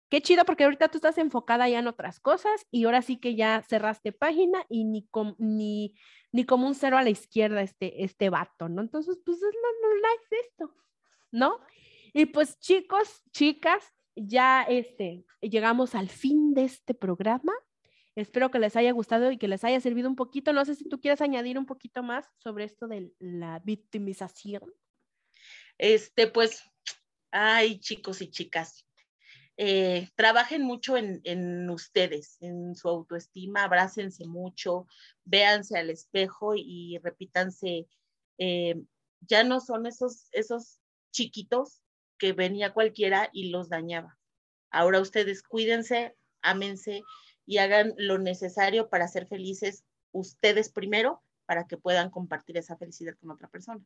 Qué chido, porque ahorita tú estás enfocada ya en otras cosas y ahora sí que ya cerraste página y ni, com, ni, ni como un cero a la izquierda este, este vato, ¿no? Entonces, pues es lo nice esto, ¿no? Y pues chicos, chicas, ya este, llegamos al fin de este programa. Espero que les haya gustado y que les haya servido un poquito. No sé si tú quieres añadir un poquito más sobre esto de la victimización. Este, pues, ay, chicos y chicas. Eh, trabajen mucho en, en ustedes, en su autoestima, abrácense mucho, véanse al espejo y repítanse, eh, ya no son esos, esos chiquitos que venía cualquiera y los dañaba. Ahora ustedes cuídense, ámense y hagan lo necesario para ser felices ustedes primero, para que puedan compartir esa felicidad con otra persona.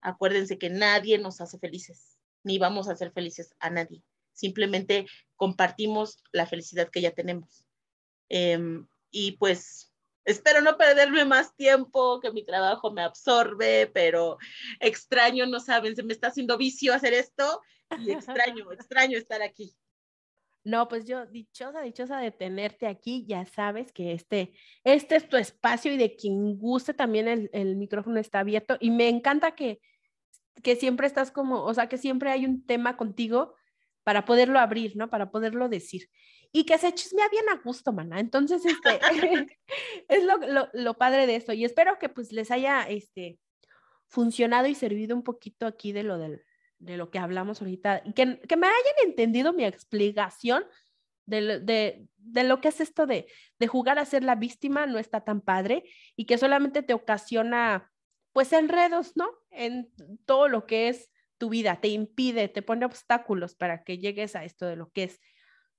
Acuérdense que nadie nos hace felices, ni vamos a ser felices a nadie. Simplemente compartimos la felicidad que ya tenemos. Eh, y pues espero no perderme más tiempo, que mi trabajo me absorbe, pero extraño, no saben, se me está haciendo vicio hacer esto y extraño, extraño estar aquí. No, pues yo dichosa, dichosa de tenerte aquí. Ya sabes que este, este es tu espacio y de quien guste también el, el micrófono está abierto. Y me encanta que, que siempre estás como, o sea, que siempre hay un tema contigo para poderlo abrir, ¿no? Para poderlo decir. Y que se chismea bien a gusto, maná. Entonces, este, es lo, lo, lo padre de esto. Y espero que, pues, les haya, este, funcionado y servido un poquito aquí de lo, del, de lo que hablamos ahorita. Que, que me hayan entendido mi explicación de, de, de lo que es esto de, de jugar a ser la víctima, no está tan padre. Y que solamente te ocasiona, pues, enredos, ¿no? En todo lo que es tu vida, te impide, te pone obstáculos para que llegues a esto de lo que es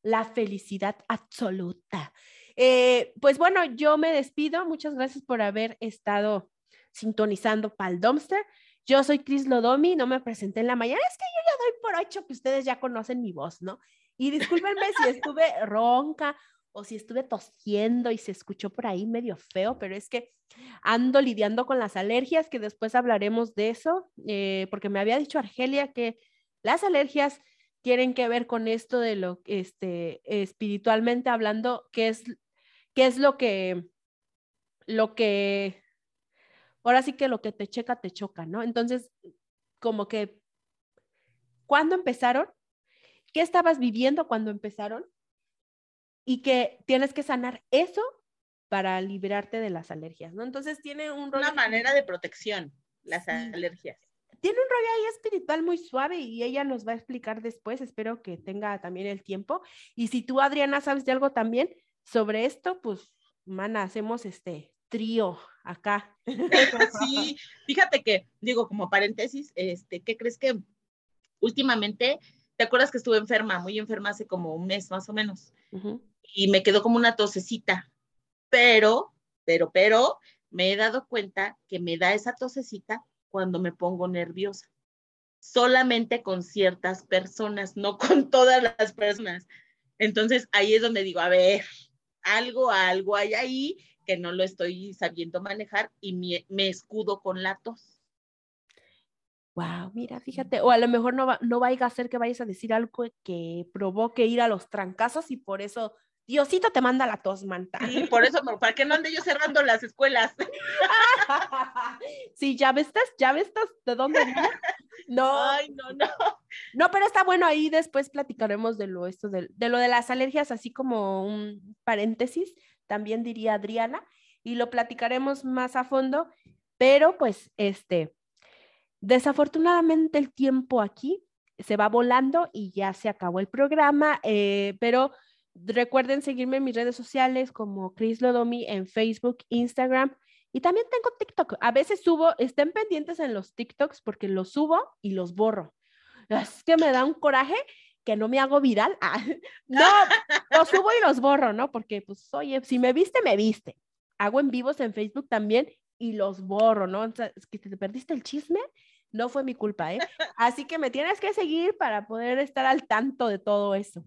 la felicidad absoluta. Eh, pues bueno, yo me despido. Muchas gracias por haber estado sintonizando Pa'l Dumpster. Yo soy Cris Lodomi, no me presenté en la mañana. Es que yo ya doy por hecho que ustedes ya conocen mi voz, ¿no? Y discúlpenme si estuve ronca o si estuve tosiendo y se escuchó por ahí medio feo, pero es que ando lidiando con las alergias, que después hablaremos de eso, eh, porque me había dicho Argelia que las alergias tienen que ver con esto de lo, este, espiritualmente hablando, que es, que es lo que, lo que, ahora sí que lo que te checa, te choca, ¿no? Entonces, como que, ¿cuándo empezaron? ¿Qué estabas viviendo cuando empezaron? Y que tienes que sanar eso para liberarte de las alergias, ¿no? Entonces tiene un rollo... Una manera de protección, las alergias. Tiene un rollo ahí espiritual muy suave y ella nos va a explicar después, espero que tenga también el tiempo. Y si tú, Adriana, sabes de algo también sobre esto, pues, mana, hacemos este trío acá. Sí, fíjate que, digo, como paréntesis, este, ¿qué crees que últimamente... ¿Te acuerdas que estuve enferma, muy enferma hace como un mes más o menos? Uh-huh. Y me quedó como una tosecita, pero, pero, pero, me he dado cuenta que me da esa tosecita cuando me pongo nerviosa. Solamente con ciertas personas, no con todas las personas. Entonces, ahí es donde digo, a ver, algo, algo hay ahí que no lo estoy sabiendo manejar y me, me escudo con la tos. Wow, mira, fíjate, o a lo mejor no, va, no vaya a ser que vayas a decir algo que provoque ir a los trancazos y por eso Diosito te manda la tos, Manta. Sí, por eso, para que no ande yo cerrando las escuelas. Sí, ya ves, ya ves, ¿de dónde vienes? No. Ay, no, no. No, pero está bueno, ahí después platicaremos de lo, esto de, de lo de las alergias, así como un paréntesis, también diría Adriana, y lo platicaremos más a fondo. Pero pues este, desafortunadamente el tiempo aquí se va volando y ya se acabó el programa, eh, pero recuerden seguirme en mis redes sociales como Cris Lodomi en Facebook, Instagram, y también tengo TikTok. A veces subo, estén pendientes en los TikToks porque los subo y los borro. Es que me da un coraje que no me hago viral. Ah, no, los subo y los borro, ¿no? Porque pues, oye, si me viste, me viste. Hago en vivos en Facebook también y los borro, ¿no? O sea, es que te perdiste el chisme, no fue mi culpa, ¿eh? Así que me tienes que seguir para poder estar al tanto de todo eso.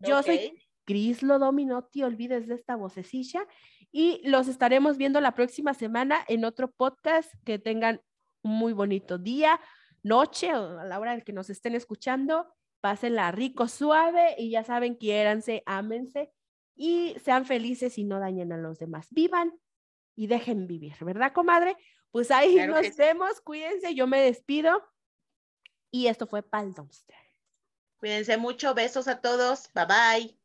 Yo okay. soy Cris Lodominotti, olvides de esta vocecilla, y los estaremos viendo la próxima semana en otro podcast. Que tengan un muy bonito día, noche, a la hora en que nos estén escuchando. Pásenla rico, suave, y ya saben, quiéranse, ámense y sean felices y no dañen a los demás. Vivan y dejen vivir, ¿verdad, comadre? Pues ahí claro nos vemos, sí. Cuídense, yo me despido. Y esto fue Pa'l Dumpster. Cuídense mucho, besos a todos, bye bye.